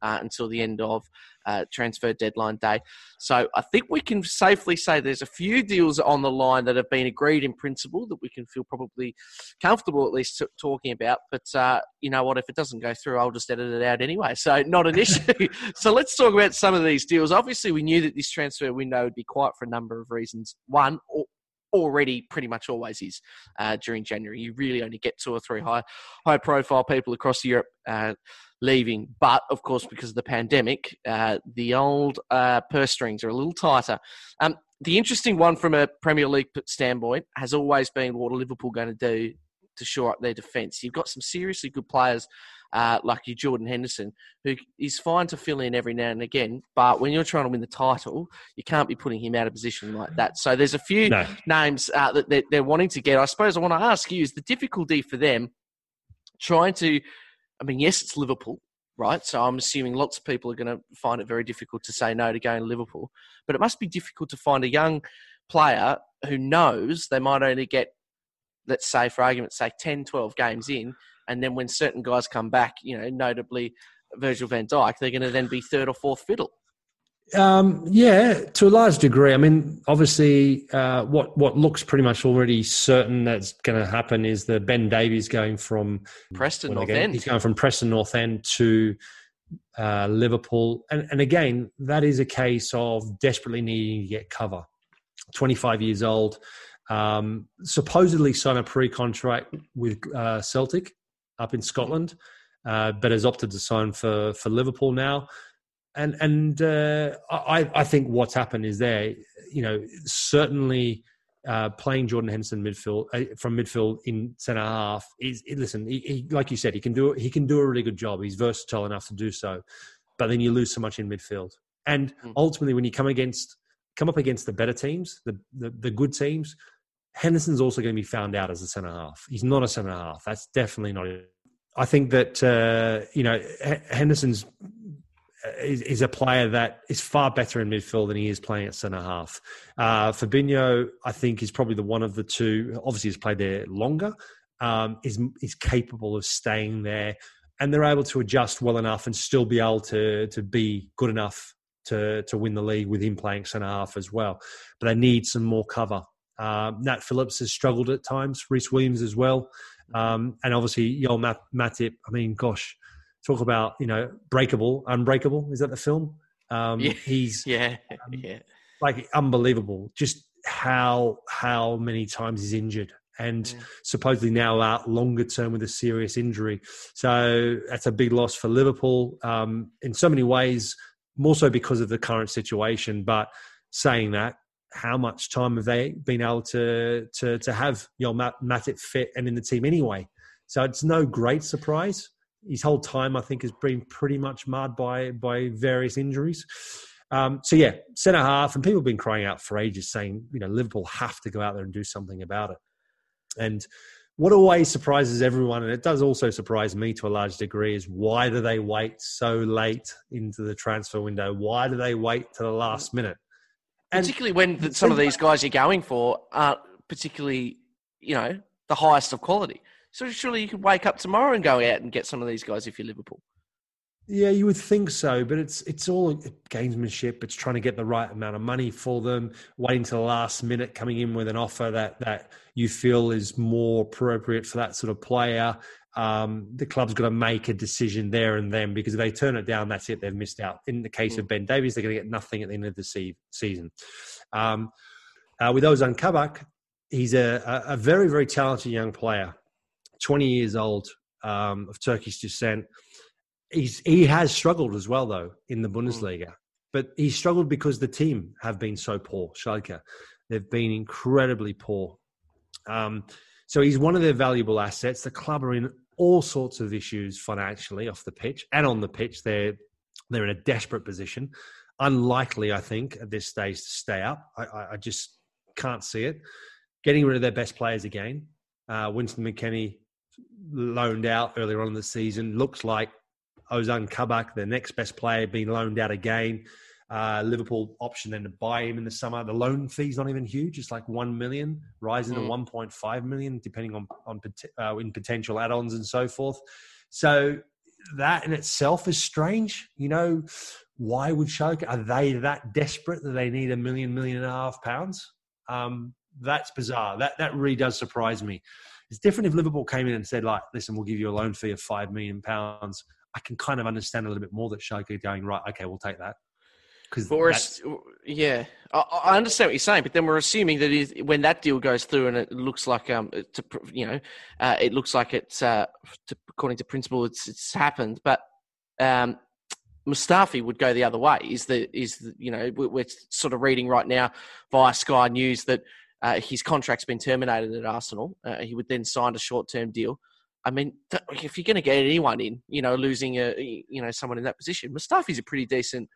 uh, until the end of. Uh, transfer deadline day. So I think we can safely say there's a few deals on the line that have been agreed in principle that we can feel probably comfortable at least t- talking about. But uh, you know what? If it doesn't go through, I'll just edit it out anyway. So not an issue. So let's talk about some of these deals. Obviously, we knew that this transfer window would be quiet for a number of reasons. One, or already pretty much always is uh, during January. You really only get two or three high, high profile people across Europe uh, leaving. But of course, because of the pandemic, uh, the old uh, purse strings are a little tighter. Um, the interesting one from a Premier League standpoint has always been what are Liverpool going to do to shore up their defence. You've got some seriously good players uh, like your Jordan Henderson, who is fine to fill in every now and again, but when you're trying to win the title, you can't be putting him out of position like that. So there's a few no. names uh, that they're, they're wanting to get. I suppose I want to ask you, is the difficulty for them trying to... I mean, yes, it's Liverpool, right? So I'm assuming lots of people are going to find it very difficult to say no to going to Liverpool. But it must be difficult to find a young player who knows they might only get, let's say, for argument's sake, ten, twelve games in. And then when certain guys come back, you know, notably Virgil van Dijk, they're going to then be third or fourth fiddle. Um, yeah, to a large degree. I mean, obviously, uh, what, what looks pretty much already certain that's going to happen is the Ben Davies going from Preston North End. He's going from Preston North End to uh, Liverpool. And, and again, that is a case of desperately needing to get cover. twenty-five years old, um, supposedly signed a pre-contract with uh, Celtic up in Scotland, uh, but has opted to sign for, for Liverpool now. And and uh, I, I think what's happened is there, you know, certainly uh, playing Jordan Henderson midfield uh, from midfield in centre half is listen. He, he, like you said, he can do he can do a really good job. He's versatile enough to do so, but then you lose so much in midfield. And ultimately, when you come against come up against the better teams, the the, the good teams, Henderson's also going to be found out as a centre half. He's not a centre half. That's definitely not it. I think that uh, you know Henderson's. is, is a player that is far better in midfield than he is playing at centre-half. Uh, Fabinho, I think, is probably the one of the two. Obviously, he's played there longer, um, is, is capable of staying there, and they're able to adjust well enough and still be able to to be good enough to to win the league with him playing centre-half as well. But they need some more cover. Uh, Nat Phillips has struggled at times, Reece Williams as well. Um, and obviously, Joël Matip, I mean, gosh, talk about, you know, breakable, unbreakable. Is that the film? Um, yeah. He's yeah. Um, yeah. like unbelievable. Just how, how many times he's injured and yeah. supposedly now out longer term with a serious injury. So that's a big loss for Liverpool um, in so many ways, more so because of the current situation. But saying that, how much time have they been able to to to have Joel Matip fit and in the team anyway? So it's no great surprise. His whole time, I think, has been pretty much marred by by various injuries. Um, so, yeah, centre-half, and people have been crying out for ages saying, you know, Liverpool have to go out there and do something about it. And what always surprises everyone, and it does also surprise me to a large degree, is why do they wait so late into the transfer window? Why do they wait to the last minute? And particularly when the, some of these guys you're going for aren't particularly, you know, the highest of quality. So surely you could wake up tomorrow and go out and get some of these guys if you're Liverpool. Yeah, you would think so, but it's it's all gamesmanship. It's trying to get the right amount of money for them, waiting to the last minute, coming in with an offer that, that you feel is more appropriate for that sort of player. Um, the club's got to make a decision there and then, because if they turn it down, that's it. They've missed out. In the case mm. of Ben Davies, they're going to get nothing at the end of the se- season. Um, uh, with Ozan Kabak, he's a, a very, very talented young player, twenty years old, um, of Turkish descent. He's, he has struggled as well, though, in the Bundesliga. Mm. But he struggled because the team have been so poor, Schalke. They've been incredibly poor. Um, so he's one of their valuable assets. The club are in all sorts of issues financially off the pitch and on the pitch. They're, they're in a desperate position. Unlikely, I think, at this stage to stay up. I, I just can't see it. Getting rid of their best players again. Uh, Winston McKennie loaned out earlier on in the season. Looks like Ozan Kabak, the next best player, being loaned out again. Uh, Liverpool option then to buy him in the summer. The loan fee's not even huge. It's like one million, rising mm. to one point five million, depending on, on uh, in potential add-ons and so forth. So that in itself is strange. You know, why would Schalke, are they that desperate that they need a million, million and a half pounds? Um, that's bizarre. That, that really does surprise me. It's different if Liverpool came in and said, like, listen, we'll give you a loan fee of five million pounds. I can kind of understand a little bit more that Schalke are going, right, okay, we'll take that. Because yeah, I, I understand what you're saying, but then we're assuming that is, when that deal goes through and it looks like um, to, you know, uh, it looks like it's uh, to, according to principle, it's it's happened. But um, Mustafi would go the other way. Is the is the, you know we're, we're sort of reading right now via Sky News that uh, his contract's been terminated at Arsenal. Uh, he would then sign a short-term deal. I mean, if you're going to get anyone in, you know, losing a you know someone in that position, Mustafi's a pretty decent,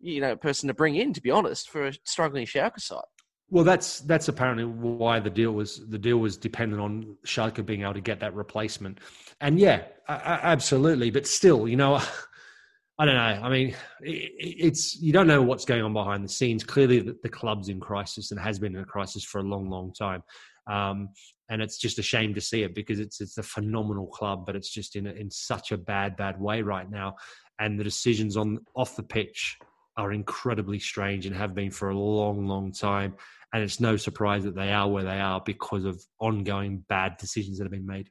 you know, person to bring in, to be honest, for a struggling Schalke side. Well, that's that's apparently why the deal was the deal was dependent on Schalke being able to get that replacement. And yeah, I, I, absolutely. But still, you know, I don't know. I mean, it, it's you don't know what's going on behind the scenes. Clearly, the, the club's in crisis and has been in a crisis for a long, long time. Um, and it's just a shame to see it because it's it's a phenomenal club, but it's just in in such a bad, bad way right now. And the decisions on off the pitch are incredibly strange and have been for a long, long time. And it's no surprise that they are where they are because of ongoing bad decisions that have been made.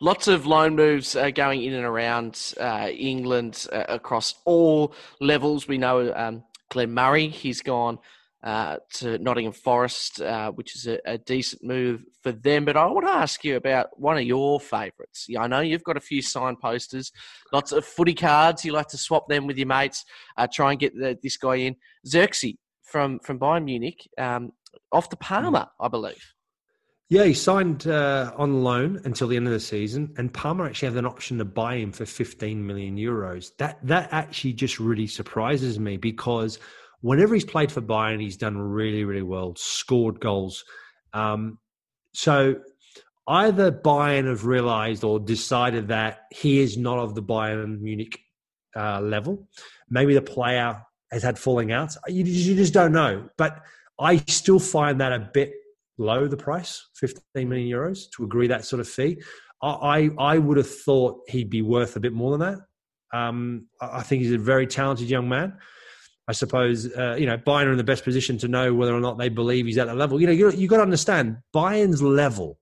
Lots of loan moves uh, going in and around uh, England uh, across all levels. We know um, Glenn Murray, he's gone uh, to Nottingham Forest, uh, which is a, a decent move for them. But I want to ask you about one of your favourites. Yeah, I know you've got a few signed posters, lots of footy cards. You like to swap them with your mates, uh, try and get the, this guy in. Xerxes from, from Bayern Munich, um, off to Parma, I believe. Yeah, he signed uh, on loan until the end of the season, and Parma actually have an option to buy him for fifteen million euros. That that actually just really surprises me because whenever he's played for Bayern, he's done really, really well, scored goals. Um, so either Bayern have realised or decided that he is not of the Bayern Munich uh, level. Maybe the player has had falling outs. You, you just don't know. But I still find that a bit low, the price, fifteen million euros, to agree that sort of fee. I, I would have thought he'd be worth a bit more than that. Um, I think he's a very talented young man. I suppose, uh, you know, Bayern are in the best position to know whether or not they believe he's at that level. You know, you you've got to understand, Bayern's level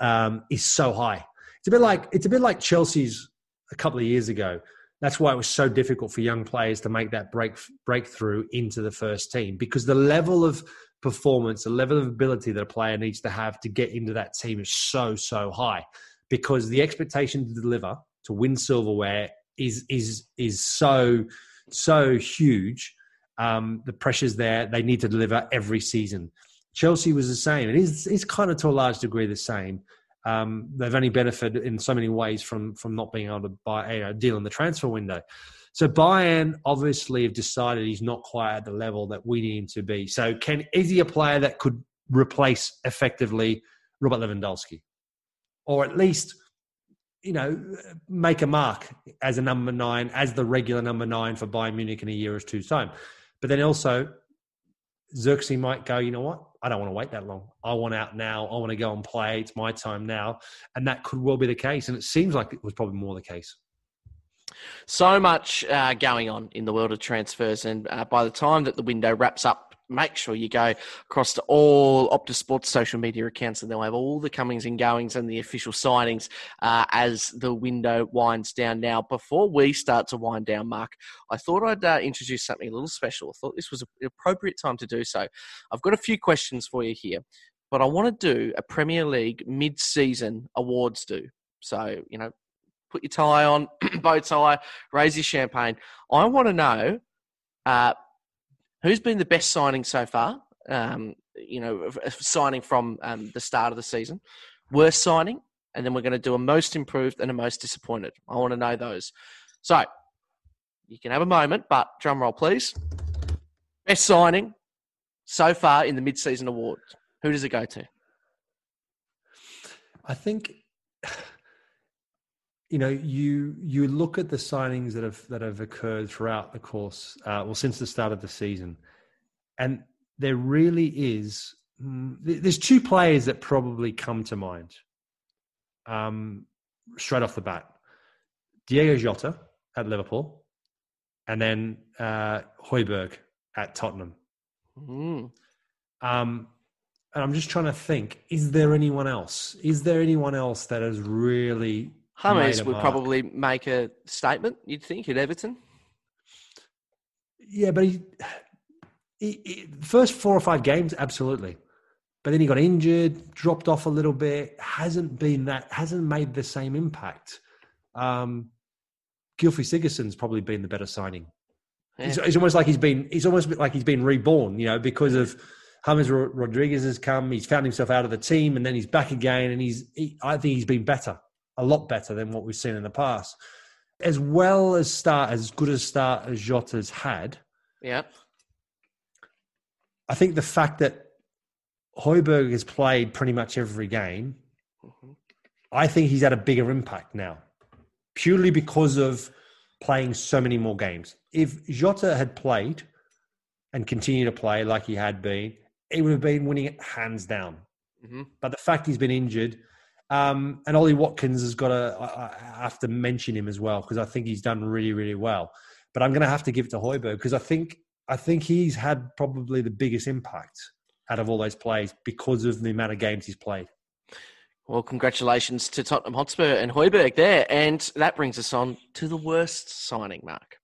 um, is so high. It's a bit like it's a bit like Chelsea's a couple of years ago. That's why it was so difficult for young players to make that break breakthrough into the first team, because the level of performance, the level of ability that a player needs to have to get into that team is so, so high, because the expectation to deliver, to win silverware, is is is so... so huge. Um, the pressure's there. They need to deliver every season. Chelsea was the same. It is it's kind of to a large degree the same. Um, they've only benefited in so many ways from from not being able to buy you know, deal in the transfer window. So Bayern obviously have decided he's not quite at the level that we need him to be. So can is he a player that could replace effectively Robert Lewandowski, or at least, you know, make a mark as a number nine, as the regular number nine for Bayern Munich in a year or two's time? But then also, Xerxes might go, you know what? I don't want to wait that long. I want out now. I want to go and play. It's my time now. And that could well be the case. And it seems like it was probably more the case. So much uh, going on in the world of transfers. And uh, by the time that the window wraps up, make sure you go across to all Optus Sports social media accounts, and they'll have all the comings and goings and the official signings uh, as the window winds down. Now, before we start to wind down, Mark, I thought I'd uh, introduce something a little special. I thought this was an appropriate time to do so. I've got a few questions for you here, but I want to do a Premier League mid-season awards do. So, you know, put your tie on, bow tie, raise your champagne. I want to know... Uh, Who's been the best signing so far? Um, you know, signing from um, the start of the season. Worst signing. And then we're going to do a most improved and a most disappointed. I want to know those. So, you can have a moment, but drum roll, please. Best signing so far in the mid-season award. Who does it go to? I think... You know, you you look at the signings that have that have occurred throughout the course, uh, well, since the start of the season, and there really is. Mm, there's two players that probably come to mind, um, straight off the bat: Diogo Jota at Liverpool, and then uh, Højbjerg at Tottenham. Mm. Um, and I'm just trying to think: is there anyone else? Is there anyone else that has really? Hummers would mark. Probably make a statement, you'd think, at Everton. Yeah, but he, he, he first four or five games, absolutely. But then he got injured, dropped off a little bit, hasn't been that, hasn't made the same impact. Um, Gylfi Sigurdsson's probably been the better signing. Yeah. It's, it's almost like he's been, it's almost like he's been reborn, you know, because of James Rodriguez has come, he's found himself out of the team, and then he's back again, and he's, he, I think he's been better. A lot better than what we've seen in the past. As well as start, as good a start as Jota's had. Yeah. I think the fact that Højbjerg has played pretty much every game, mm-hmm. I think he's had a bigger impact now, purely because of playing so many more games. If Jota had played and continued to play like he had been, he would have been winning it hands down. Mm-hmm. But the fact he's been injured... Um, and Ollie Watkins has got to, I, I have to mention him as well, because I think he's done really, really well. But I'm going to have to give it to Højbjerg, because I think I think he's had probably the biggest impact out of all those plays because of the amount of games he's played. Well, congratulations to Tottenham Hotspur and Højbjerg there. And that brings us on to the worst signing, Mark.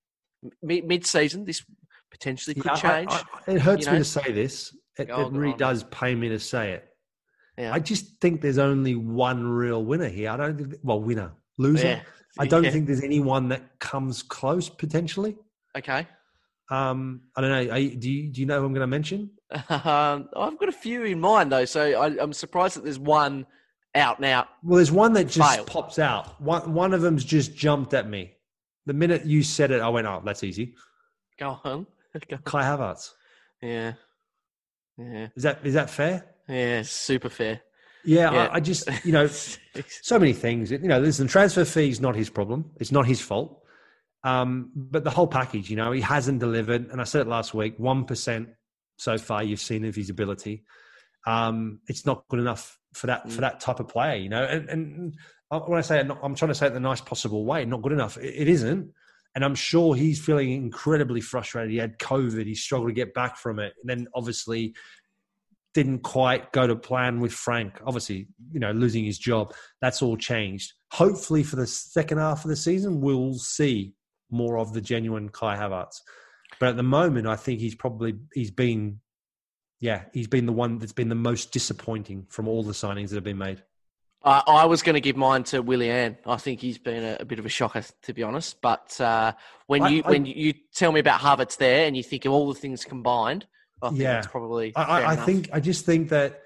M- mid-season, this potentially could yeah, change. I, I, it hurts you me know. to say this. It, oh, it really does pay me to say it. Yeah. I just think there's only one real winner here. I don't think, well, winner, loser. Yeah. I don't yeah. think there's anyone that comes close potentially. Okay. Um, I don't know. Are you, do you do you know who I'm going to mention? Um, I've got a few in mind though, so I, I'm surprised that there's one out now. Well, there's one that just failed. Pops out. One one of them's just jumped at me. The minute you said it, I went, "Oh, that's easy." Go on. Go on. Kai Havertz. Yeah. Yeah. Is that is that fair? Yeah, super fair. Yeah, yeah. I, I just, you know, so many things. You know, listen, transfer fee's not his problem. It's not his fault. Um, but the whole package, you know, he hasn't delivered. And I said it last week, one percent so far you've seen of his ability. Um, it's not good enough for that, for that type of player, you know. And, and when I say it, I'm trying to say it in the nice possible way, not good enough. It, it isn't. And I'm sure he's feeling incredibly frustrated. He had COVID. He struggled to get back from it. And then obviously didn't quite go to plan with Frank. Obviously, you know, losing his job. That's all changed. Hopefully for the second half of the season, we'll see more of the genuine Kai Havertz. But at the moment, I think he's probably, he's been, yeah, he's been the one that's been the most disappointing from all the signings that have been made. Uh, I was going to give mine to Willian. I think he's been a, a bit of a shocker, to be honest. But uh, when you I, I, when you tell me about Havertz there, and you think of all the things combined, I think yeah. it's probably. I, fair I, I think I just think that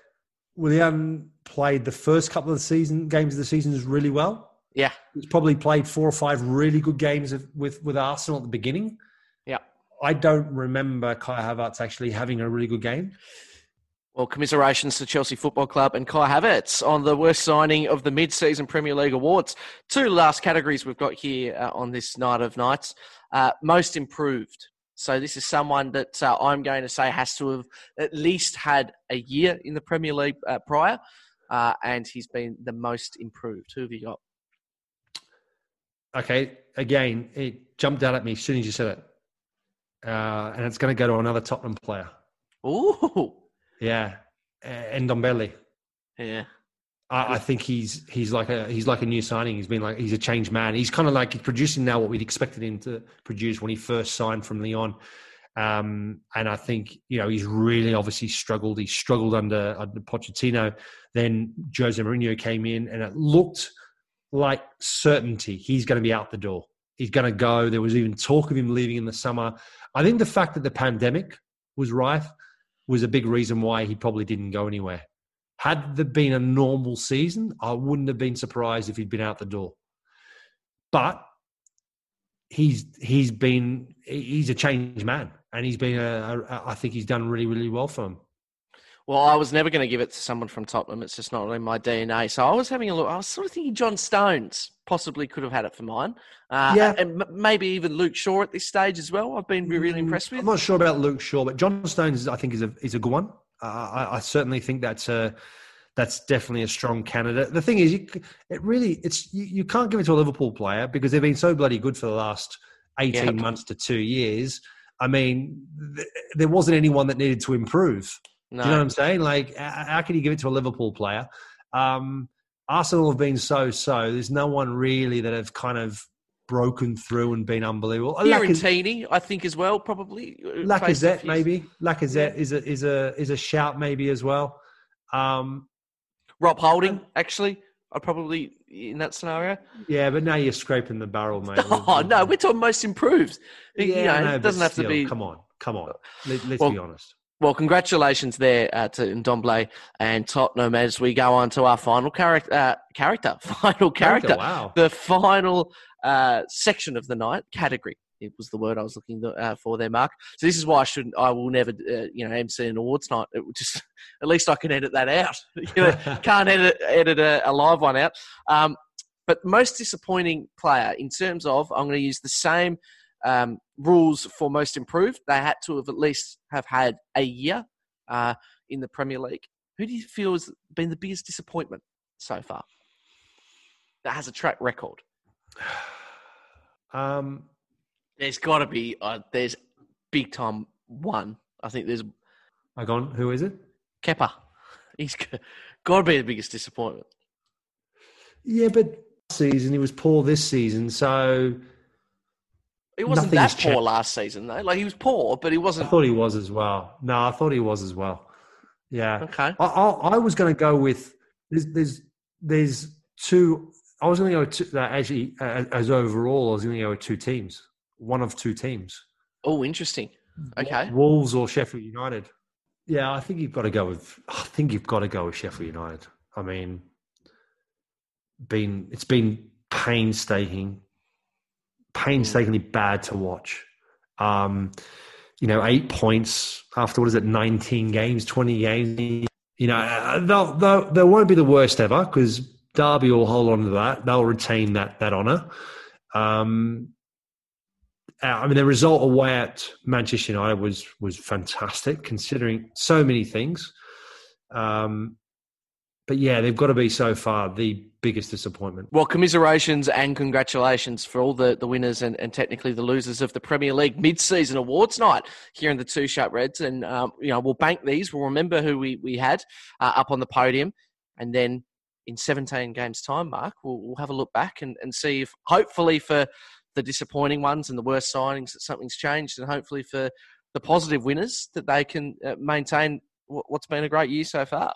Willian played the first couple of the season games of the seasons really well. Yeah, he's probably played four or five really good games of, with with Arsenal at the beginning. Yeah, I don't remember Kai Havertz actually having a really good game. Well, commiserations to Chelsea Football Club and Kai Havertz on the worst signing of the mid-season Premier League awards. Two last categories we've got here uh, on this night of nights. Uh, most improved. So this is someone that uh, I'm going to say has to have at least had a year in the Premier League uh, prior, uh, and he's been the most improved. Who have you got? Okay, again, it jumped out at me as soon as you said it. Uh, and it's going to go to another Tottenham player. Ooh. Yeah, and Ndombele. Yeah, I, I think he's he's like a he's like a new signing. He's been like he's a changed man. He's kind of like he's producing now what we'd expected him to produce when he first signed from Lyon. Um, and I think you know he's really obviously struggled. He struggled under under Pochettino. Then Jose Mourinho came in, and it looked like certainty he's going to be out the door. He's going to go. There was even talk of him leaving in the summer. I think the fact that the pandemic was rife was a big reason why he probably didn't go anywhere. Had there been a normal season, I wouldn't have been surprised if he'd been out the door. But he's he's been he's a changed man, and he's been a, a, I think he's done really really well for him. Well, I was never going to give it to someone from Tottenham. It's just not in my D N A. So I was having a look. I was sort of thinking John Stones possibly could have had it for mine. Uh, yeah. And maybe even Luke Shaw at this stage as well. I've been really impressed with. I'm not sure about Luke Shaw, but John Stones, I think, is a is a good one. Uh, I, I certainly think that's a, that's definitely a strong candidate. The thing is, you, it really it's you, you can't give it to a Liverpool player because they've been so bloody good for the last eighteen yeah. months to two years. I mean, th- there wasn't anyone that needed to improve. No. Do you know what I'm saying? Like, how can you give it to a Liverpool player? Um, Arsenal have been so-so. There's no one really that have kind of broken through and been unbelievable. Fiorentina, I think, as well, probably. Lacazette, maybe. Lacazette yeah. is a is a is a shout, maybe as well. Um, Rob Holding, actually, I probably in that scenario. Yeah, but now you're scraping the barrel, mate. Oh no, we're talking most improved. Yeah, you know, no, it doesn't have still, to be. Come on, come on. Let, let's well, be honest. Well, congratulations there uh, to Ndombele and Tottenham as we go on to our final charac- uh, character, final character, character wow. the final uh, section of the night category. It was the word I was looking to, uh, for there, Mark. So this is why I shouldn't, I will never, uh, you know, M C an awards night. It would just, at least I can edit that out. You know, can't edit edit a, a live one out. Um, but most disappointing player in terms of, I'm going to use the same. Um, rules for most improved. They had to have at least have had a year uh, in the Premier League. Who do you feel has been the biggest disappointment so far that has a track record? Um, there's got to be uh, there's big time one. I think there's. I gone. Who is it? Kepa. He's got to be the biggest disappointment. Yeah, but season he was poor. This season, so. It wasn't Nothing's that poor changed. Last season, though. Like, he was poor, but he wasn't... I thought he was as well. No, I thought he was as well. Yeah. Okay. I, I, I was going to go with... There's there's, there's two... I was going to go with... Two, uh, actually, uh, as overall, I was going to go with two teams. One of two teams. Oh, interesting. Okay. Wolves or Sheffield United. Yeah, I think you've got to go with... I think you've got to go with Sheffield United. I mean, been it's been painstaking... painstakingly bad to watch. Um, you know, eight points after, what is it, nineteen games, twenty games. You know, they'll, they'll, they won't be the worst ever because Derby will hold on to that. They'll retain that that honour. Um, uh, I mean, the result away at Manchester United was was fantastic, considering so many things. Um, but yeah, they've got to be so far the biggest disappointment. Well, commiserations and congratulations for all the, the winners and, and technically the losers of the Premier League mid-season awards night here in the Two Sharp Reds. And, um, you know, we'll bank these. We'll remember who we, we had uh, up on the podium. And then in seventeen games' time, Mark, we'll, we'll have a look back and, and see if, hopefully for the disappointing ones and the worst signings, that something's changed. And hopefully for the positive winners, that they can uh, maintain what's been a great year so far.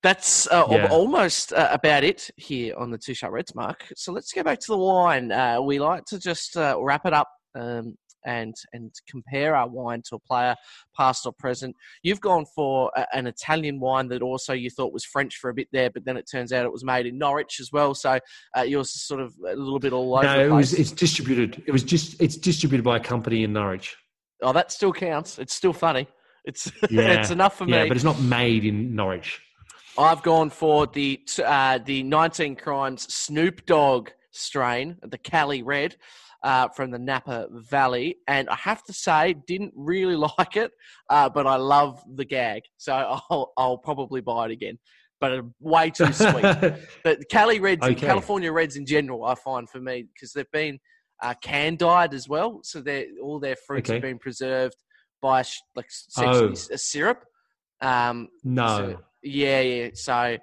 That's uh, yeah. al- almost uh, about it here on the Two Sharp Reds, Mark. So let's go back to the wine. Uh, we like to just uh, wrap it up um, and and compare our wine to a player, past or present. You've gone for a, an Italian wine that also you thought was French for a bit there, but then it turns out it was made in Norwich as well. So uh, yours is sort of a little bit all over no, the place. No, it was, it's distributed. It was just it's distributed by a company in Norwich. Oh, that still counts. It's still funny. It's yeah. It's enough for me. Yeah, but it's not made in Norwich. I've gone for the uh, the nineteen Crimes Snoop Dogg strain, the Cali Red, uh, from the Napa Valley. And I have to say, didn't really like it, uh, but I love the gag. So I'll, I'll probably buy it again. But way too sweet. But Cali Reds, okay. California Reds in general, I find for me, because they've been uh, can-dyed as well. So all their fruits okay. have been preserved by like essentially oh. a syrup. Um, no. So, Yeah, yeah. So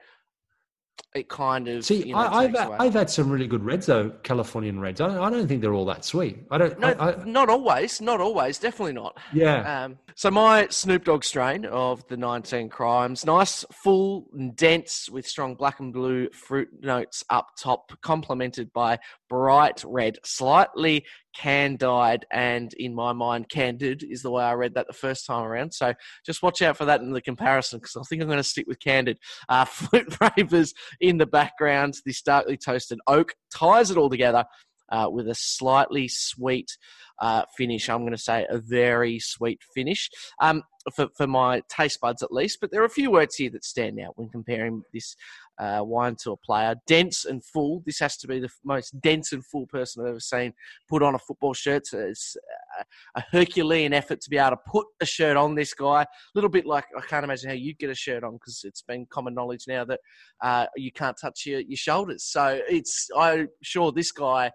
it kind of see. You know, I, I've I've had some really good reds though, Californian reds. I, I don't think they're all that sweet. I don't. No, I, I, not always. Not always. Definitely not. Yeah. Um, so my Snoop Dogg strain of the nineteen Crimes, nice, full and dense, with strong black and blue fruit notes up top, complemented by bright red, slightly can-dyed, and in my mind, candid is the way I read that the first time around. So just watch out for that in the comparison, because I think I'm going to stick with candid. Uh, fruit flavors in the background. This darkly toasted oak ties it all together uh, with a slightly sweet uh, finish. I'm going to say a very sweet finish um, for, for my taste buds at least. But there are a few words here that stand out when comparing this Uh, wine to a player. Dense and full. This has to be the most dense and full person I've ever seen put on a football shirt. So it's a Herculean effort to be able to put a shirt on this guy. A little bit like, I can't imagine how you'd get a shirt on, because it's been common knowledge now that uh, you can't touch your, your shoulders. So it's, I'm sure this guy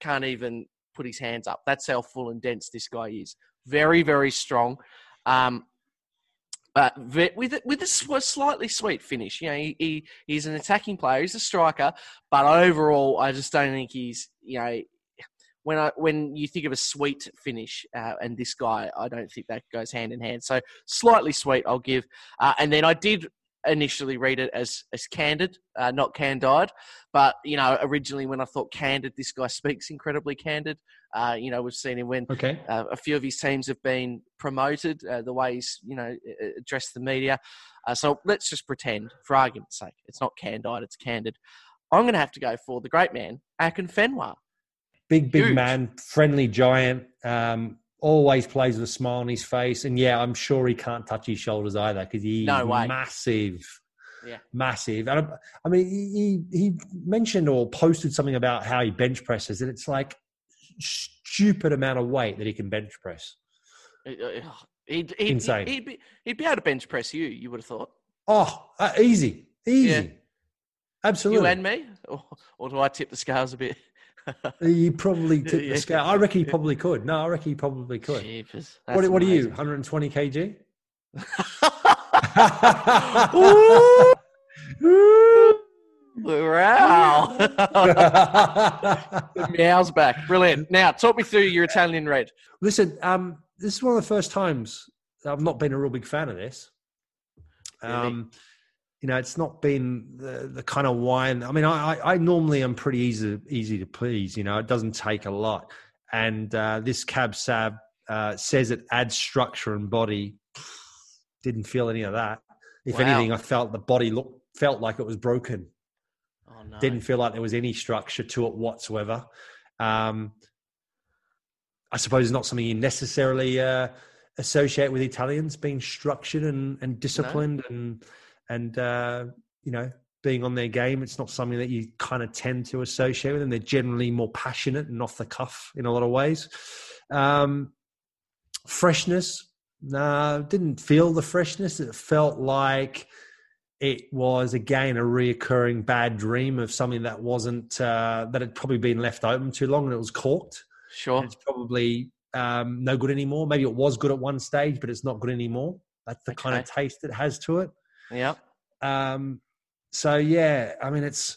can't even put his hands up. That's how full and dense this guy is. Very, very strong. Um, But with with a slightly sweet finish. You know, he, he he's an attacking player. He's a striker, but overall, I just don't think he's, you know, when I when you think of a sweet finish uh, and this guy, I don't think that goes hand in hand. So slightly sweet, I'll give. Uh, and then I did initially read it as as candid, uh, not candied, but you know, originally when I thought candid, this guy speaks incredibly candid. Uh, you know, we've seen him when okay. uh, a few of his teams have been promoted, uh, the way he's, you know, addressed the media. Uh, so let's just pretend, for argument's sake, it's not candied, it's candid. I'm going to have to go for the great man, Akin Fenwa. Big, big Huge. man, friendly giant, um, always plays with a smile on his face. And yeah, I'm sure he can't touch his shoulders either, because he's no way. massive. Yeah. Massive. And I, I mean, he, he mentioned or posted something about how he bench presses, and it's like, stupid amount of weight that he can bench press. He'd, he'd, Insane. He'd be, he'd be able to bench press you, you would have thought. Oh, uh, easy. Easy. Yeah. Absolutely. You and me? Or, or do I tip the scales a bit? You probably tip yeah. the scale. I reckon he probably could. No, I reckon he probably could. Jeepers, what, what are you, one hundred twenty kilograms? Ooh, ooh. Wow. The meow's back. Brilliant. Now, talk me through your Italian red. Listen, um, this is one of the first times I've not been a real big fan of this. Um, really? You know, it's not been the, the kind of wine. I mean, I, I, I normally am pretty easy, easy to please. You know, it doesn't take a lot. And uh, this Cab Sav uh, says it adds structure and body. Didn't feel any of that. If wow. anything, I felt the body looked, felt like it was broken. Oh, no. Didn't feel like there was any structure to it whatsoever. Um, I suppose it's not something you necessarily uh, associate with Italians, being structured and, and disciplined no. and, and uh, you know, being on their game. It's not something that you kind of tend to associate with them. They're generally more passionate and off the cuff in a lot of ways. Um, freshness. Nah, didn't feel the freshness. It felt like it was, again, a reoccurring bad dream of something that wasn't, uh, that had probably been left open too long and it was corked. Sure. And it's probably um, no good anymore. Maybe it was good at one stage, but it's not good anymore. That's the okay. kind of taste it has to it. Yeah. Um, so, yeah, I mean, it's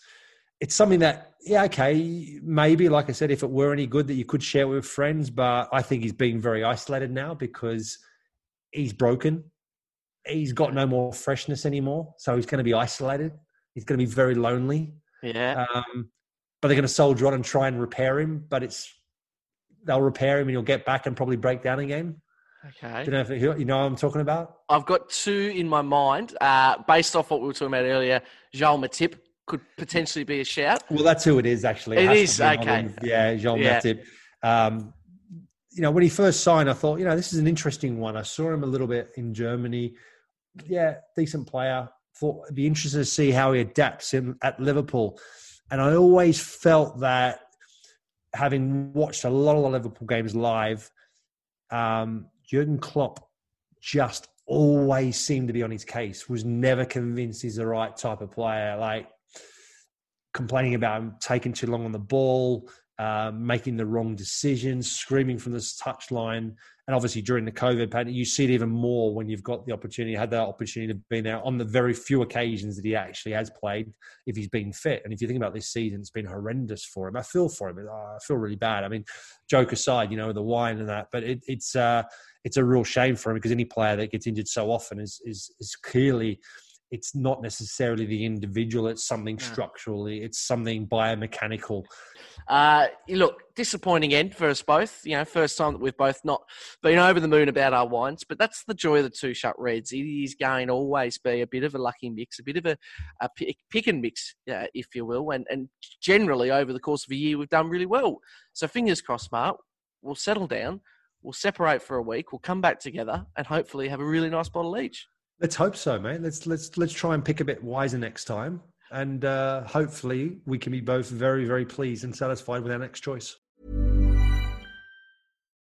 it's something that, yeah, okay, maybe, like I said, if it were any good that you could share with friends, but I think he's being very isolated now because he's broken. He's got no more freshness anymore. So he's going to be isolated. He's going to be very lonely. Yeah. Um, but they're going to soldier on and try and repair him, but it's they'll repair him and he'll get back and probably break down again. Okay. Do you know if you know what I'm talking about? I've got two in my mind. Uh, based off what we were talking about earlier, Joël Matip could potentially be a shout. Well, that's who it is, actually. It, it is, okay. Yeah, Joël yeah. Matip. Um, you know, when he first signed, I thought, you know, this is an interesting one. I saw him a little bit in Germany. Yeah, decent player. Thought it'd be interesting to see how he adapts him at Liverpool. And I always felt that, having watched a lot of the Liverpool games live, um, Jurgen Klopp just always seemed to be on his case, was never convinced he's the right type of player, like complaining about him taking too long on the ball, uh, making the wrong decisions, screaming from the touchline. And obviously during the COVID pandemic, you see it even more when you've got the opportunity, had that opportunity to be there on the very few occasions that he actually has played if he's been fit. And if you think about this season, it's been horrendous for him. I feel for him. I feel really bad. I mean, joke aside, you know, the wine and that, but it, it's uh, it's a real shame for him because any player that gets injured so often is is, is clearly, it's not necessarily the individual. It's something structurally. It's something biomechanical. Uh, look, disappointing end for us both. You know, first time that we've both not been over the moon about our wines, but that's the joy of the two shut reds. It is going to always be a bit of a lucky mix, a bit of a, a pick and mix, uh, if you will. And, and generally over the course of a year, we've done really well. So fingers crossed, Mark, we'll settle down. We'll separate for a week. We'll come back together and hopefully have a really nice bottle each. Let's hope so, mate. Let's let's let's try and pick a bit wiser next time, and uh, hopefully we can be both very, very pleased and satisfied with our next choice.